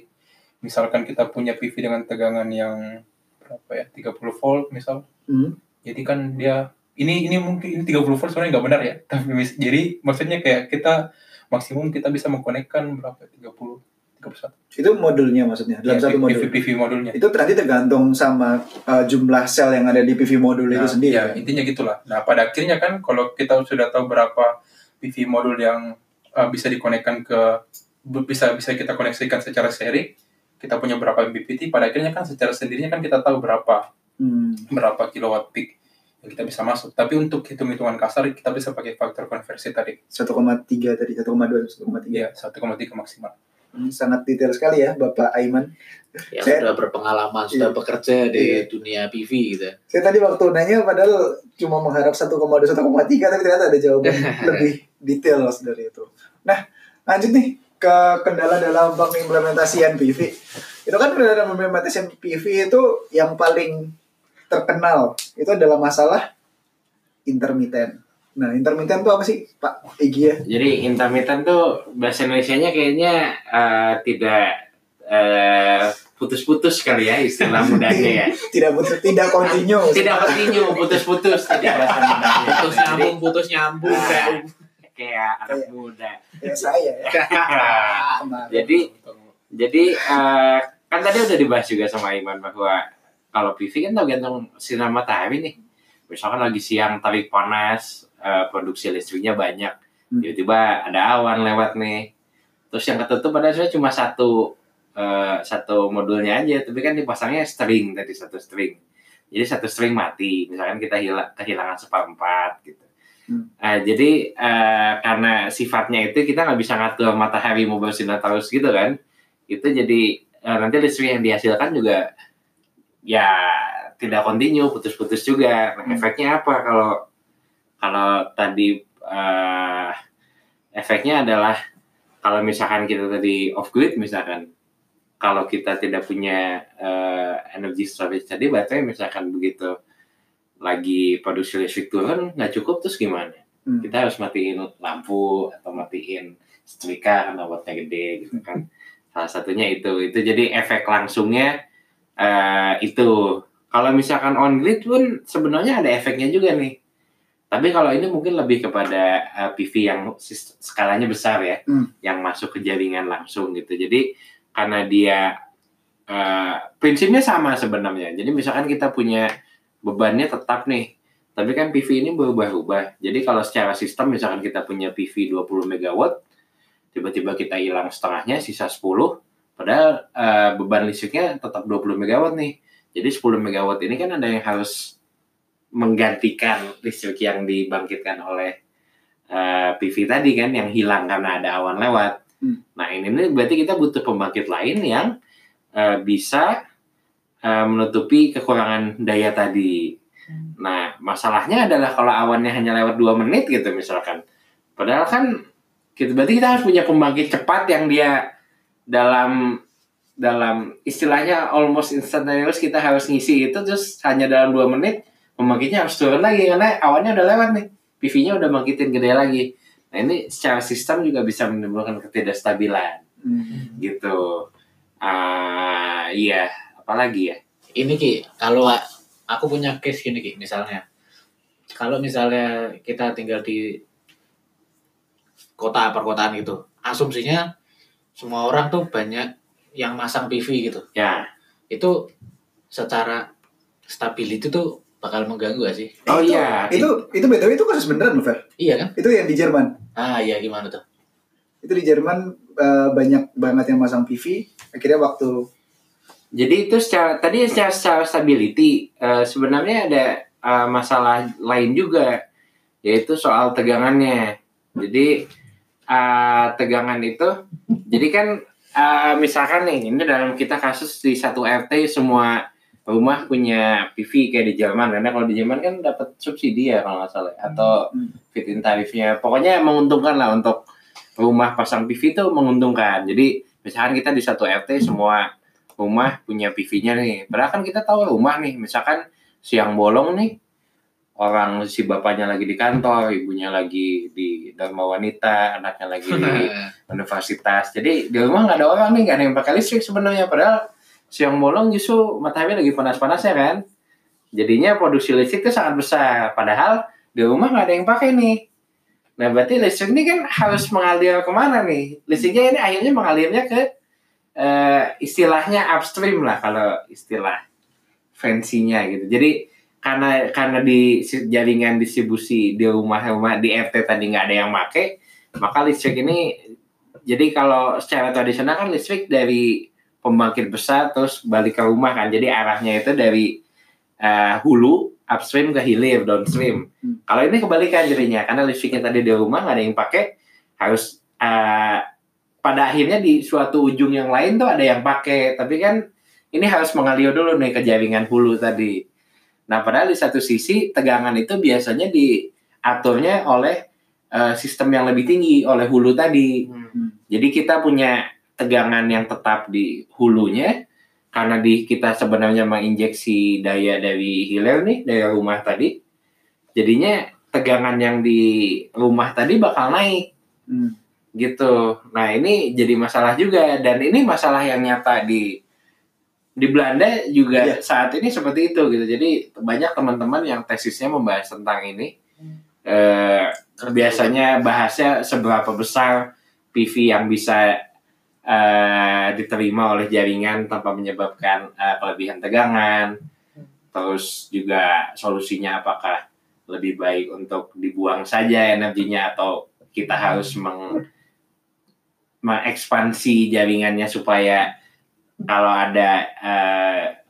Misalkan kita punya PV dengan tegangan yang berapa ya, 30 volt misal. Jadi kan dia ini mungkin 30 volt sebenarnya nggak benar ya. Tapi jadi maksudnya kayak kita maksimum kita bisa mengkonekkan berapa 31. Itu modulnya maksudnya dalam satu modul. PV modulnya. Itu nanti tergantung sama jumlah sel yang ada di PV modul itu sendiri. Ya, intinya gitulah. Nah, pada akhirnya kan kalau kita sudah tahu berapa PV modul yang bisa dikonekkan ke bisa kita koneksikan secara seri, kita punya berapa MPPT, pada akhirnya kan secara sendirinya kan kita tahu berapa kilowatt peak yang kita bisa masuk. Tapi untuk hitung-hitungan kasar kita bisa pakai faktor konversi tadi. 1,3 ya, 1,3 maksimal. Sangat detail sekali ya Bapak Aiman. Ya, saya sudah berpengalaman, sudah bekerja di dunia PV gitu. Saya tadi waktu nanya padahal cuma mengharap 1,2, 1,3, tapi ternyata ada jawaban lebih detail dari itu. Nah, lanjut nih ke kendala dalam pengimplementasian PV. Itu kan kendala dalam pengimplementasian PV itu yang paling terkenal itu adalah masalah intermittent. Nah, intermittent itu apa sih, Pak Egi ya? Jadi, intermittent tuh bahasa Indonesianya kayaknya tidak putus-putus kali ya istilah mudanya ya. Tidak continue, putus-putus tadi bahasa mudanya. Putus nyambung kayak anak muda. Ya saya ya. Jadi kan tadi udah dibahas juga sama Iman bahwa kalau PV kan tergantung sinar matahari nih. Misalkan lagi siang tarik panas, produksi listriknya banyak, tiba-tiba ada awan lewat nih, terus yang ketutup padahal sebenarnya cuma satu modulnya aja, tapi kan dipasangnya satu string, jadi satu string mati, misalkan kita kehilangan seperempat gitu. Jadi karena sifatnya itu kita nggak bisa ngatur matahari mau bersinar terus gitu kan, itu jadi nanti listrik yang dihasilkan juga ya tidak kontinu, putus-putus juga. Efeknya apa Kalau tadi efeknya adalah kalau misalkan kita tadi off grid misalkan, kalau kita tidak punya energy storage tadi, baterai misalkan begitu lagi produksi listrik turun nggak cukup, terus gimana? Kita harus matiin lampu atau matiin setrika karena wattnya gede gitu kan. Salah satunya itu jadi efek langsungnya itu Kalau misalkan on grid pun sebenarnya ada efeknya juga nih. Tapi kalau ini mungkin lebih kepada PV yang skalanya besar ya, yang masuk ke jaringan langsung gitu. Jadi karena dia prinsipnya sama sebenarnya. Jadi misalkan kita punya bebannya tetap nih, tapi kan PV ini berubah-ubah. Jadi kalau secara sistem misalkan kita punya PV 20 MW, tiba-tiba kita hilang setengahnya, sisa 10, padahal beban listriknya tetap 20 MW nih. Jadi 10 MW ini kan ada yang harus menggantikan listrik yang dibangkitkan oleh PV tadi kan, yang hilang karena ada awan lewat. Nah ini berarti kita butuh pembangkit lain yang bisa menutupi kekurangan daya tadi. Nah masalahnya adalah kalau awannya hanya lewat 2 menit gitu misalkan, padahal kan gitu, berarti kita harus punya pembangkit cepat yang dia dalam istilahnya almost instantaneous, kita harus ngisi itu terus hanya dalam 2 menit pembangkitnya harus turun lagi karena awannya udah lewat nih, PV-nya udah bangkitin gede lagi. Nah ini secara sistem juga bisa menimbulkan ketidakstabilan, gitu. Iya, apalagi ya? Ini Ki, kalau aku punya case gini Ki, misalnya, kalau misalnya kita tinggal di kota perkotaan gitu, asumsinya semua orang tuh banyak yang masang PV gitu. Ya. Itu secara stability tuh bakal mengganggu gak sih? Oh iya. Itu BTW itu kasus beneran loh, Fer. Iya kan? Itu yang di Jerman. Ah iya, gimana tuh? Itu di Jerman banyak banget yang masang PV. Akhirnya waktu. Jadi itu secara stability sebenarnya ada masalah lain juga, yaitu soal tegangannya. Jadi tegangan itu, jadi kan misalkan nih, ini dalam kita kasus di satu RT semua rumah punya PV kayak di Jerman, karena kalau di Jerman kan dapat subsidi ya kalau nggak salah, atau fit-in tarifnya, pokoknya menguntungkan lah untuk rumah pasang PV itu menguntungkan. Jadi misalkan kita di satu RT semua rumah punya PV-nya nih, padahal kan kita tahu rumah nih, misalkan siang bolong nih, orang si bapaknya lagi di kantor, ibunya lagi di Dharma Wanita, anaknya lagi di universitas, jadi di rumah nggak ada orang nih, nggak ada yang pakai listrik sebenarnya, padahal siang bolong justru matahari lagi panas-panasnya kan. Jadinya produksi listrik itu sangat besar. Padahal di rumah nggak ada yang pakai nih. Nah berarti listrik ini kan harus mengalir kemana nih? Listriknya ini akhirnya mengalirnya ke istilahnya upstream lah kalau istilah fancy-nya gitu. Jadi karena di jaringan distribusi di rumah-rumah di RT tadi nggak ada yang pakai, maka listrik ini, jadi kalau secara tradisional kan listrik dari pembangkit besar terus balik ke rumah kan, jadi arahnya itu dari hulu upstream ke hilir downstream. Kalau ini kebalikan jadinya, karena listriknya tadi di rumah nggak ada yang pakai, harus pada akhirnya di suatu ujung yang lain tuh ada yang pakai, tapi kan ini harus mengalir dulu nih ke jaringan hulu tadi. Nah padahal di satu sisi tegangan itu biasanya diaturnya oleh sistem yang lebih tinggi, oleh hulu tadi. Jadi kita punya tegangan yang tetap di hulunya karena kita sebenarnya menginjeksi daya dari hilir nih, dari rumah tadi. Jadinya tegangan yang di rumah tadi bakal naik. Gitu. Nah, ini jadi masalah juga, dan ini masalah yang nyata di Belanda juga saat ini seperti itu gitu. Jadi banyak teman-teman yang tesisnya membahas tentang ini. Biasanya bahasnya seberapa besar PV yang bisa diterima oleh jaringan tanpa menyebabkan kelebihan tegangan. Terus juga solusinya apakah lebih baik untuk dibuang saja energinya, atau kita harus mengekspansi jaringannya supaya kalau ada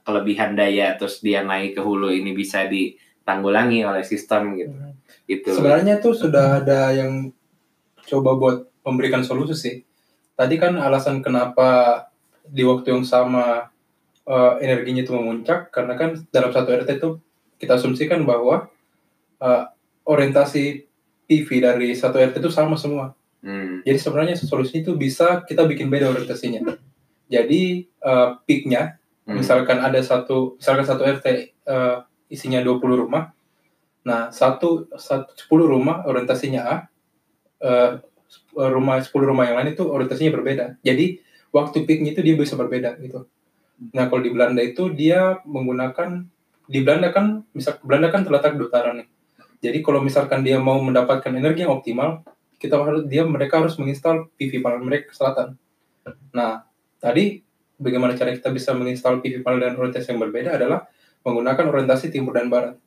kelebihan daya terus dia naik ke hulu, ini bisa ditanggulangi oleh sistem gitu. Itu sebenarnya tuh sudah ada yang coba buat memberikan solusi sih. Tadi kan alasan kenapa di waktu yang sama energinya itu memuncak, karena kan dalam satu RT itu kita asumsikan bahwa orientasi PV dari satu RT itu sama semua. Jadi sebenarnya solusi itu bisa kita bikin beda orientasinya. Jadi peaknya, misalkan satu RT isinya 20 rumah, nah 10 rumah orientasinya A, rumah 10 rumah yang lain itu orientasinya berbeda. Jadi waktu peaknya itu dia bisa berbeda gitu. Nah kalau di Belanda itu dia menggunakan di Belanda kan, misal Belanda kan terletak di utara nih. Jadi kalau misalkan dia mau mendapatkan energi yang optimal, mereka harus menginstal PV panel mereka ke selatan. Nah, tadi bagaimana cara kita bisa menginstal PV panel dengan orientasi yang berbeda adalah menggunakan orientasi timur dan barat.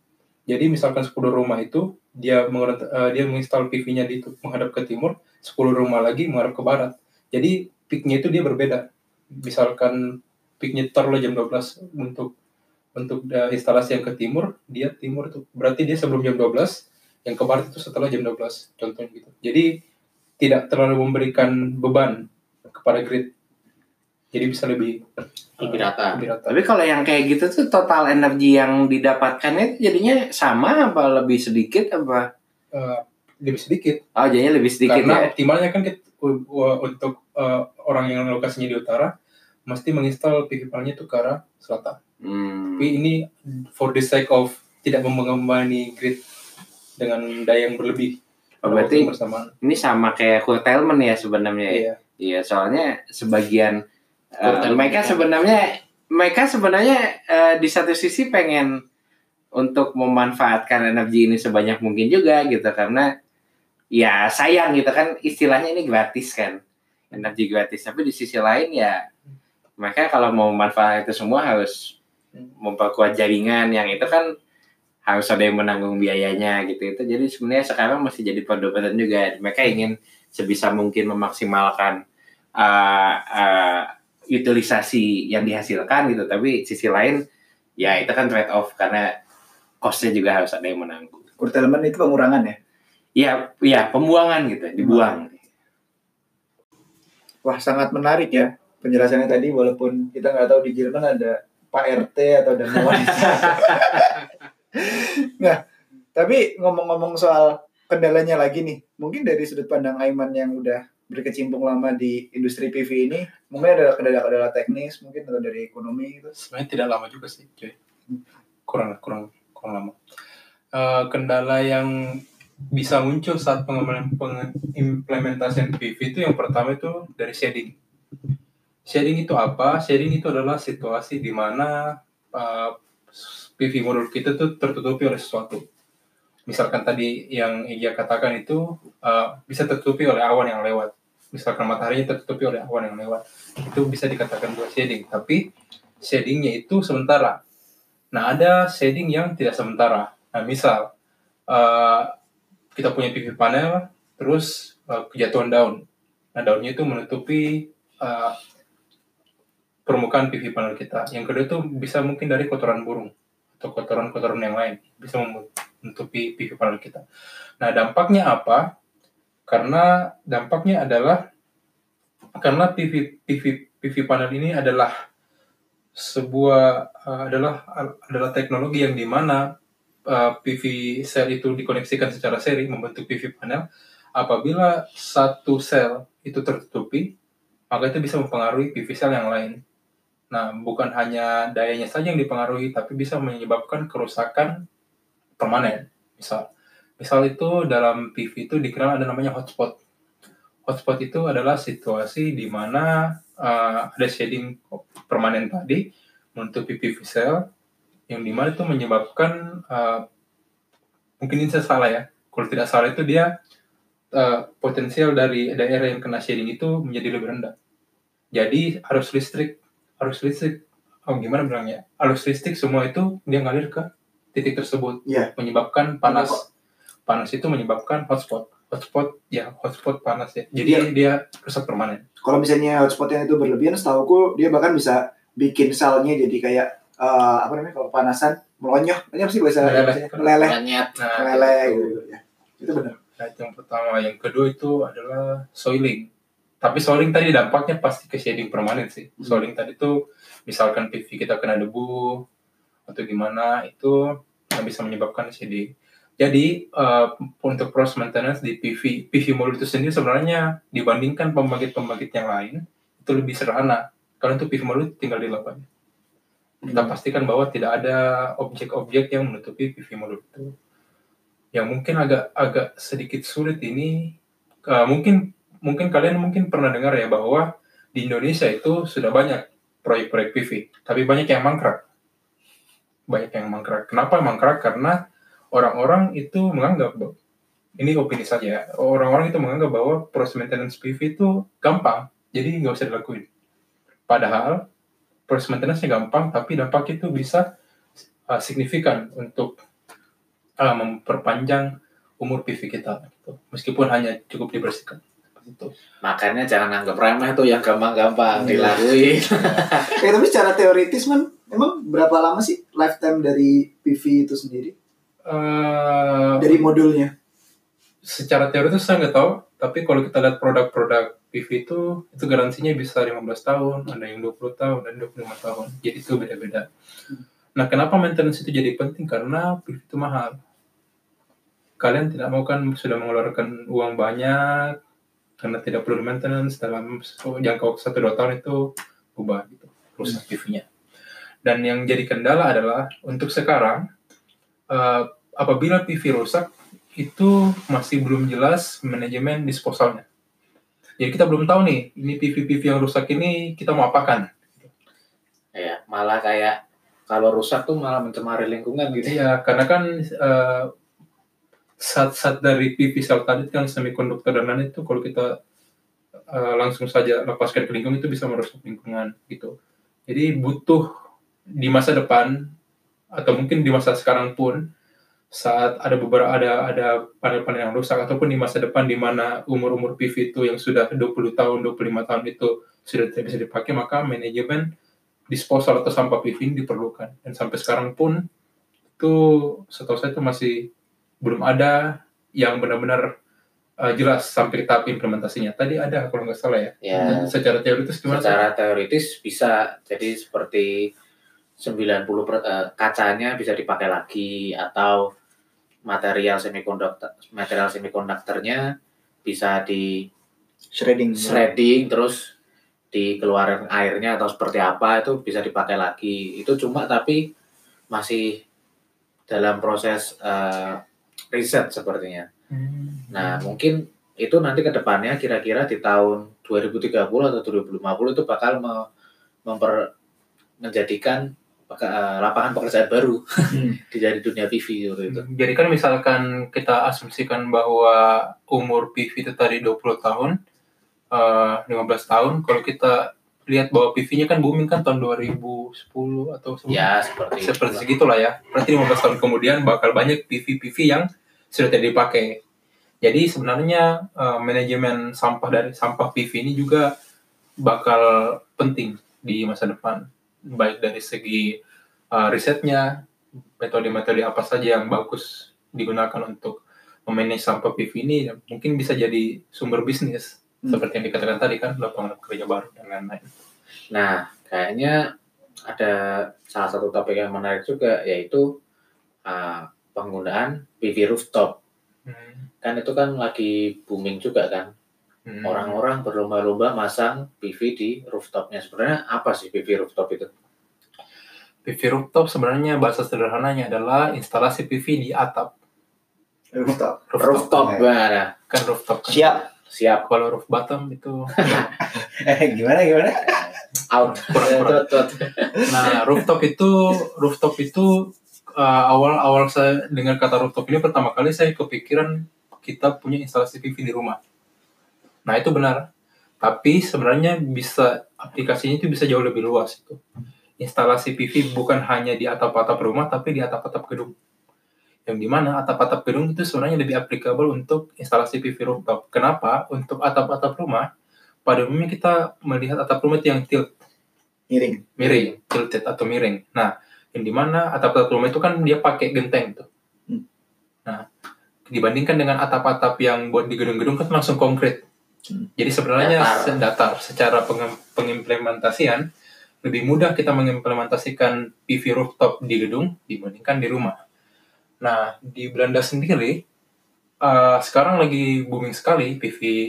Jadi misalkan 10 rumah itu dia menginstal PV-nya di menghadap ke timur, 10 rumah lagi menghadap ke barat. Jadi peak-nya itu dia berbeda. Misalkan peak-nya taruhlah jam 12 untuk instalasi yang ke timur, dia timur tuh. Berarti dia sebelum jam 12, yang ke barat itu setelah jam 12, contohnya gitu. Jadi tidak terlalu memberikan beban kepada grid. Jadi bisa lebih rata. Tapi kalau yang kayak gitu tuh total energi yang didapatkannya jadinya sama apa lebih sedikit apa? Lebih sedikit. Oh, jadinya lebih sedikit. Karena ya? Optimalnya kan untuk orang yang lokasinya di utara mesti menginstal PV panelnya itu ke arah selatan. Tapi ini for the sake of tidak membebani grid dengan daya yang berlebih. Oh, berarti ini sama kayak curtailment ya sebenarnya. Iya. Iya, soalnya sebagian mereka sebenarnya di satu sisi pengen untuk memanfaatkan energi ini sebanyak mungkin juga gitu, karena ya sayang gitu kan, istilahnya ini gratis kan, energi gratis. Tapi di sisi lain ya mereka kalau mau memanfaatkan itu semua harus memperkuat jaringan, yang itu kan harus ada yang menanggung biayanya gitu. Itu jadi sebenarnya sekarang masih jadi perdebatan juga. Mereka ingin sebisa mungkin memaksimalkan utilisasi yang dihasilkan gitu, tapi sisi lain ya itu kan trade off karena cost-nya juga harus ada yang menanggung. Curtailment itu pengurangan ya? Iya, pembuangan gitu, dibuang. Wah, sangat menarik ya penjelasannya tadi, walaupun kita nggak tahu di Jerman ada Pak RT atau dan wanita. Nah, tapi ngomong-ngomong soal kendalanya lagi nih, mungkin dari sudut pandang Aiman yang udah berkecimpung lama di industri PV ini, mungkin ada kendala-kendala teknis, mungkin atau dari ekonomi gitu. Sebenarnya tidak lama juga sih, cuy. Kurang lama. Kendala yang bisa muncul saat pengimplementasian PV itu yang pertama itu dari shading. Shading itu apa? Shading itu adalah situasi di mana PV modul kita tuh tertutupi oleh sesuatu. Misalkan tadi yang Iga katakan itu bisa tertutupi oleh awan yang lewat. Misalkan mataharinya tertutupi oleh awan yang lewat. Itu bisa dikatakan dua shading. Tapi shadingnya itu sementara. Nah, ada shading yang tidak sementara. Nah, misal kita punya PV panel, terus kejatuhan daun. Nah, daunnya itu menutupi permukaan PV panel kita. Yang kedua itu bisa mungkin dari kotoran burung atau kotoran-kotoran yang lain. Bisa menutupi PV panel kita. Nah, dampaknya apa? Karena dampaknya adalah karena PV panel ini adalah sebuah adalah teknologi yang di mana PV cell itu dikoneksikan secara seri membentuk PV panel. Apabila satu sel itu tertutupi, maka itu bisa mempengaruhi PV cell yang lain. Nah, bukan hanya dayanya saja yang dipengaruhi, tapi bisa menyebabkan kerusakan permanen. Misal itu dalam PV itu dikenal ada namanya hotspot. Hotspot itu adalah situasi di mana ada shading permanen tadi menutupi PV cell, yang di mana itu menyebabkan mungkin ini saya salah ya. Kalau tidak salah itu dia potensial dari daerah yang kena shading itu menjadi lebih rendah. Jadi arus listrik arus listrik semua itu dia ngalir ke titik tersebut, menyebabkan panas itu menyebabkan hotspot panas ya. Jadi dia rusak permanen. Kalau misalnya hotspotnya itu berlebihan, setahuku dia bahkan bisa bikin selnya jadi kayak kalau panasan melonyoh, ini apa sih bahasa leleh gitu ya. Itu benar. Nah, itu yang pertama. Yang kedua itu adalah soiling. Tapi soiling tadi dampaknya pasti ke shading permanen sih. Soiling tadi itu misalkan PV kita kena debu atau gimana, itu bisa menyebabkan shading. Jadi untuk proses maintenance di PV modul itu sendiri sebenarnya dibandingkan pembangkit-pembangkit yang lain itu lebih sederhana. Karena itu PV modul tinggal dilap aja. Kita pastikan bahwa tidak ada objek-objek yang menutupi PV modul itu. Yang mungkin agak sedikit sulit ini mungkin kalian pernah dengar ya bahwa di Indonesia itu sudah banyak proyek-proyek PV, tapi banyak yang mangkrak. banyak yang mangkrak. Kenapa mangkrak? Karena orang-orang itu menganggap, ini opini saja, orang-orang itu menganggap bahwa proses maintenance PV itu gampang, jadi nggak usah dilakuin. Padahal proses maintenance-nya gampang, tapi dampak itu bisa signifikan untuk memperpanjang umur PV kita, gitu. Meskipun hanya cukup dibersihkan. Gitu. Makanya jangan anggap remeh tuh yang gampang-gampang dilakuin. Ya, tapi secara teoritis man, emang berapa lama sih lifetime dari PV itu sendiri? Dari modulnya? Secara teoritis saya nggak tahu, tapi kalau kita lihat produk-produk PV itu garansinya bisa 15 tahun, ada yang 20 tahun, dan 25 tahun. Jadi itu beda-beda. Nah, kenapa maintenance itu jadi penting? Karena PV itu mahal. Kalian tidak mau kan sudah mengeluarkan uang banyak, karena tidak perlu maintenance dalam jangka waktu 1-2 tahun itu ubah gitu, rusak PV-nya. Dan yang jadi kendala adalah untuk sekarang, apabila PV rusak, itu masih belum jelas manajemen disposalnya. Jadi kita belum tahu nih, ini PV-PV yang rusak ini kita mau apakan. Ya, malah kayak kalau rusak tuh malah mencemari lingkungan gitu. Iya, karena kan... Sat-sat dari PV cell tadi kan semikonduktor dan lain itu kalau kita langsung saja lepaskan ke lingkungan itu bisa merusak lingkungan gitu. Jadi butuh di masa depan atau mungkin di masa sekarang pun saat ada beberapa ada panel-panel yang rusak ataupun di masa depan di mana umur-umur PV itu yang sudah 20 tahun, 25 tahun itu sudah tidak bisa dipakai, maka manajemen disposal atau sampah PV ini diperlukan. Dan sampai sekarang pun itu setahu saya itu masih belum ada yang benar-benar jelas sampai tahap implementasinya. Tadi ada kalau nggak salah ya. Secara teoritis gimana? Secara teoritis bisa. Jadi seperti 90% kacanya bisa dipakai lagi atau material semikonduktornya bisa di shredding terus dikeluarin airnya atau seperti apa itu bisa dipakai lagi. Itu cuma tapi masih dalam proses riset sepertinya. Nah, mungkin itu nanti ke depannya kira-kira di tahun 2030 atau 2050 itu bakal menjadikan lapangan pekerjaan baru di dunia PV gitu. Jadi kan misalkan kita asumsikan bahwa umur PV itu tadi 20 tahun, 15 tahun, kalau kita lihat bahwa PV-nya kan booming kan tahun 2010 atau ya, seperti segitulah ya. Berarti 15 tahun kemudian bakal banyak PV-PV yang sudah tidak dipakai. Jadi sebenarnya manajemen sampah dari sampah PV ini juga bakal penting di masa depan. Baik dari segi risetnya, metode-metode apa saja yang bagus digunakan untuk memanage sampah PV ini mungkin bisa jadi sumber bisnis. Seperti yang dikatakan tadi kan, lapangan kerja baru dan lain-lain. Nah, kayaknya ada salah satu topik yang menarik juga, yaitu penggunaan PV rooftop. Kan itu kan lagi booming juga kan. Orang-orang berlomba-lomba masang PV di rooftopnya. Sebenarnya apa sih PV rooftop itu? PV rooftop sebenarnya bahasa sederhananya adalah instalasi PV di atap. Rooftop mana? Kan rooftop kan. Siap. Kalau roof bottom itu gimana? Out. Kurang. Nah, rooftop itu awal saya dengar kata rooftop ini pertama kali saya kepikiran kita punya instalasi PV di rumah. Nah, itu benar. Tapi sebenarnya bisa aplikasinya itu bisa jauh lebih luas itu. Instalasi PV bukan hanya di atap-atap rumah tapi di atap-atap gedung. Yang dimana atap-atap gedung itu sebenarnya lebih applicable untuk instalasi PV rooftop. Kenapa? Untuk atap-atap rumah, pada umumnya kita melihat atap rumah itu yang tilt. Miring. Tilted atau miring. Nah, yang dimana atap-atap rumah itu kan dia pakai genteng tuh. Nah, dibandingkan dengan atap-atap yang buat di gedung-gedung kan langsung konkret. Jadi sebenarnya datar. Secara pengimplementasian, lebih mudah kita mengimplementasikan PV rooftop di gedung dibandingkan di rumah. Nah, di Belanda sendiri, sekarang lagi booming sekali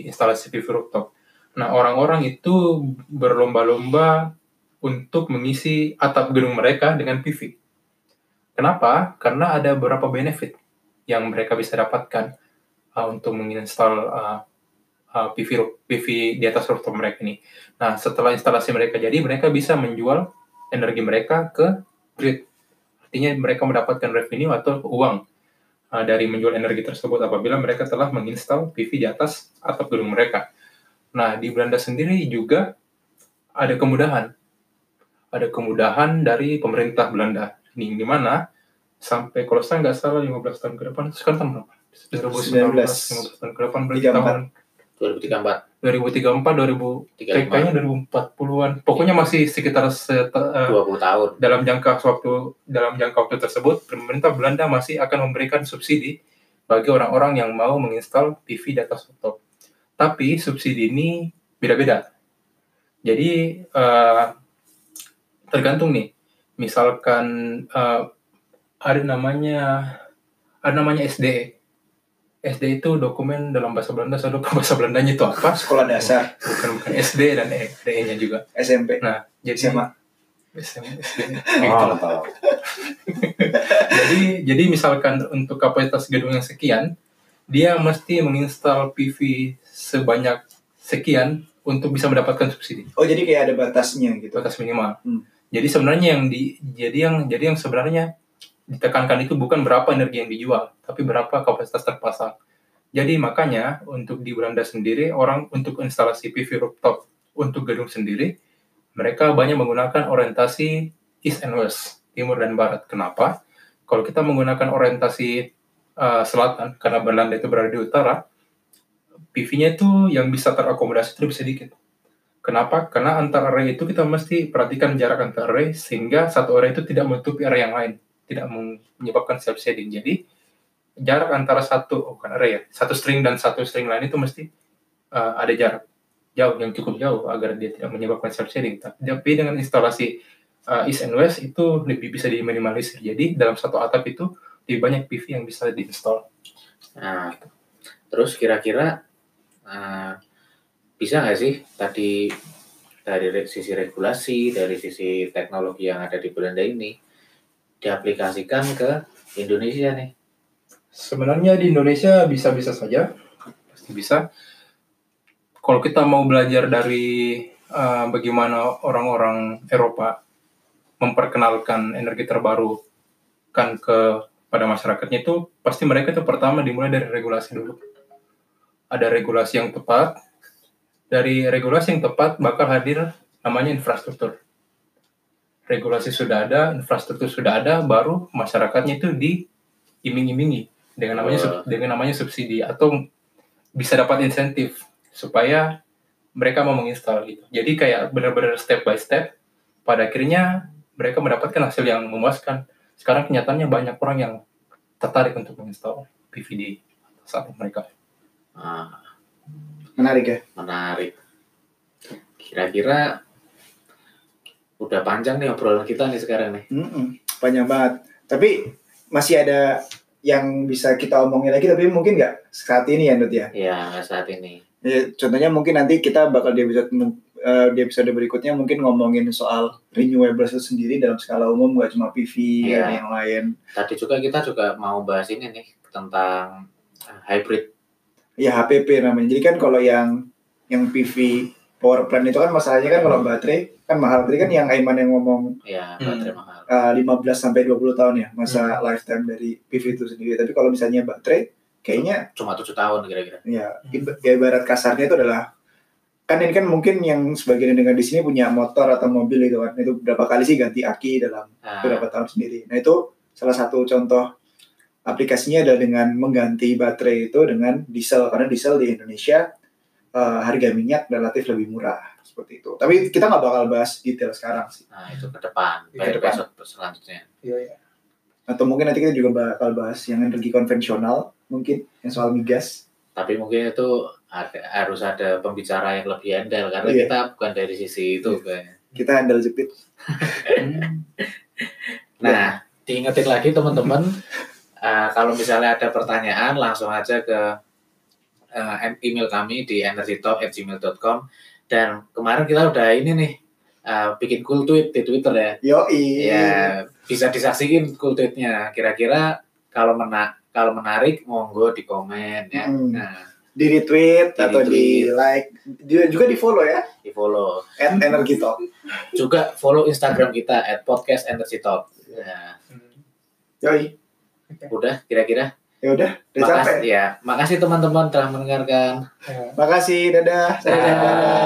instalasi PV rooftop. Nah, orang-orang itu berlomba-lomba untuk mengisi atap gedung mereka dengan PV. Kenapa? Karena ada beberapa benefit yang mereka bisa dapatkan untuk menginstal PV di atas rooftop mereka ini. Nah, setelah instalasi mereka jadi, mereka bisa menjual energi mereka ke grid. artinya mereka mendapatkan revenue atau uang dari menjual energi tersebut apabila mereka telah menginstal PV di atas atap gedung mereka. Nah, di Belanda sendiri juga ada kemudahan. Ada kemudahan dari pemerintah Belanda. Ini di mana sampai kalau saya nggak salah 15 tahun ke depan, sekarang berapa? 2019, 15 tahun ke depan, 2034, kayaknya 2040-an. Pokoknya masih sekitar 20 tahun. Dalam jangka waktu tersebut, pemerintah Belanda masih akan memberikan subsidi bagi orang-orang yang mau menginstal PV di atas rooftop. Tapi subsidi ini beda-beda. Jadi tergantung nih. Misalkan ada namanya SDE. SD itu dokumen dalam bahasa Belanda, saya lupa bahasa Belandanya itu apa? Sekolah dasar. Bukan SD dan ED-nya juga. SMP. Nah, jadi sama SMP. Oh, jadi misalkan untuk kapasitas gedung yang sekian, dia mesti menginstal PV sebanyak sekian untuk bisa mendapatkan subsidi. Oh, jadi kayak ada batasnya gitu. Batas minimal. Jadi sebenarnya yang sebenarnya ditekankan itu bukan berapa energi yang dijual, tapi berapa kapasitas terpasang. Jadi makanya untuk di Belanda sendiri, orang untuk instalasi PV rooftop untuk gedung sendiri, mereka banyak menggunakan orientasi east and west, timur dan barat. Kenapa? Kalau kita menggunakan orientasi selatan, karena Belanda itu berada di utara, PV-nya itu yang bisa terakomodasi itu lebih sedikit. Kenapa? Karena antar area itu kita mesti perhatikan jarak antar area, sehingga satu area itu tidak menutupi area yang lain, tidak menyebabkan self-shading. Jadi jarak antara satu string dan satu string lain itu mesti ada jarak jauh yang cukup jauh agar dia tidak menyebabkan self-shading. Tapi dengan instalasi east and west itu lebih bisa diminimalisir. Jadi dalam satu atap itu lebih banyak PV yang bisa diinstall. Nah, terus kira-kira bisa nggak sih tadi dari sisi regulasi, dari sisi teknologi yang ada di Belanda ini diaplikasikan ke Indonesia nih? Sebenarnya di Indonesia bisa-bisa saja, pasti bisa. Kalau kita mau belajar dari bagaimana orang-orang Eropa memperkenalkan energi terbarukan kepada masyarakatnya, itu pasti mereka itu pertama dimulai dari regulasi dulu. Ada regulasi yang tepat. Dari regulasi yang tepat bakal hadir namanya infrastruktur. Regulasi sudah ada, infrastruktur sudah ada, baru masyarakatnya itu diiming-imingi dengan namanya subsidi atau bisa dapat insentif supaya mereka mau menginstal gitu. Jadi kayak benar-benar step by step, pada akhirnya mereka mendapatkan hasil yang memuaskan. Sekarang kenyataannya banyak orang yang tertarik untuk menginstal PV di saat mereka. Menarik ya? Menarik. Kira-kira udah panjang nih obrolan kita nih sekarang nih. Panjang banget. Tapi masih ada yang bisa kita omongin lagi, tapi mungkin nggak saat ini ya, Nut ya? Iya, saat ini. Ya, contohnya mungkin nanti kita bakal di episode berikutnya mungkin ngomongin soal renewable itu sendiri dalam skala umum, nggak cuma PV dan yang lain. Tadi juga kita juga mau bahas ini nih tentang hybrid. Ya, HPP namanya. Jadi kan kalau yang PV power plant itu kan masalahnya kan kalau baterai kan mahal. Tadi kan yang Aiman yang ngomong ya, baterai mahal. 15-20 tahun ya masa lifetime dari PV itu sendiri. Tapi kalau misalnya baterai kayaknya cuma 7 tahun kira-kira. Ya, ibarat kasarnya itu adalah, kan ini kan mungkin yang sebagian dengan di sini punya motor atau mobil gitu kan. Itu berapa kali sih ganti aki dalam beberapa tahun sendiri. Nah, itu salah satu contoh aplikasinya adalah dengan mengganti baterai itu dengan diesel, karena diesel di Indonesia harga minyak relatif lebih murah seperti itu. Tapi kita nggak bakal bahas detail sekarang sih. Nah, itu ke depan. Ke depan selanjutnya. Iya. Atau mungkin nanti kita juga bakal bahas yang energi konvensional, mungkin yang soal migas. Tapi mungkin itu harus ada pembicara yang lebih handal, karena kita bukan dari sisi itu. Kita handal jepit. Nah, diingetin lagi teman-teman, kalau misalnya ada pertanyaan langsung aja ke email kami di energitalk@gmail.com. Dan kemarin kita udah ini nih bikin cool tweet di Twitter ya. Yoi. Ya, bisa disaksikan cool tweetnya. Kira-kira kalau menarik monggo di komen ya. Nah, di retweet atau di like, juga di follow ya. Di follow @energitalk. Juga follow Instagram kita @podcastenergitalk. Ya. Yoi. Okay. Udah kira-kira. Ya udah capek. Ya, makasih teman-teman telah mendengarkan. Makasih, dadah. Dadah.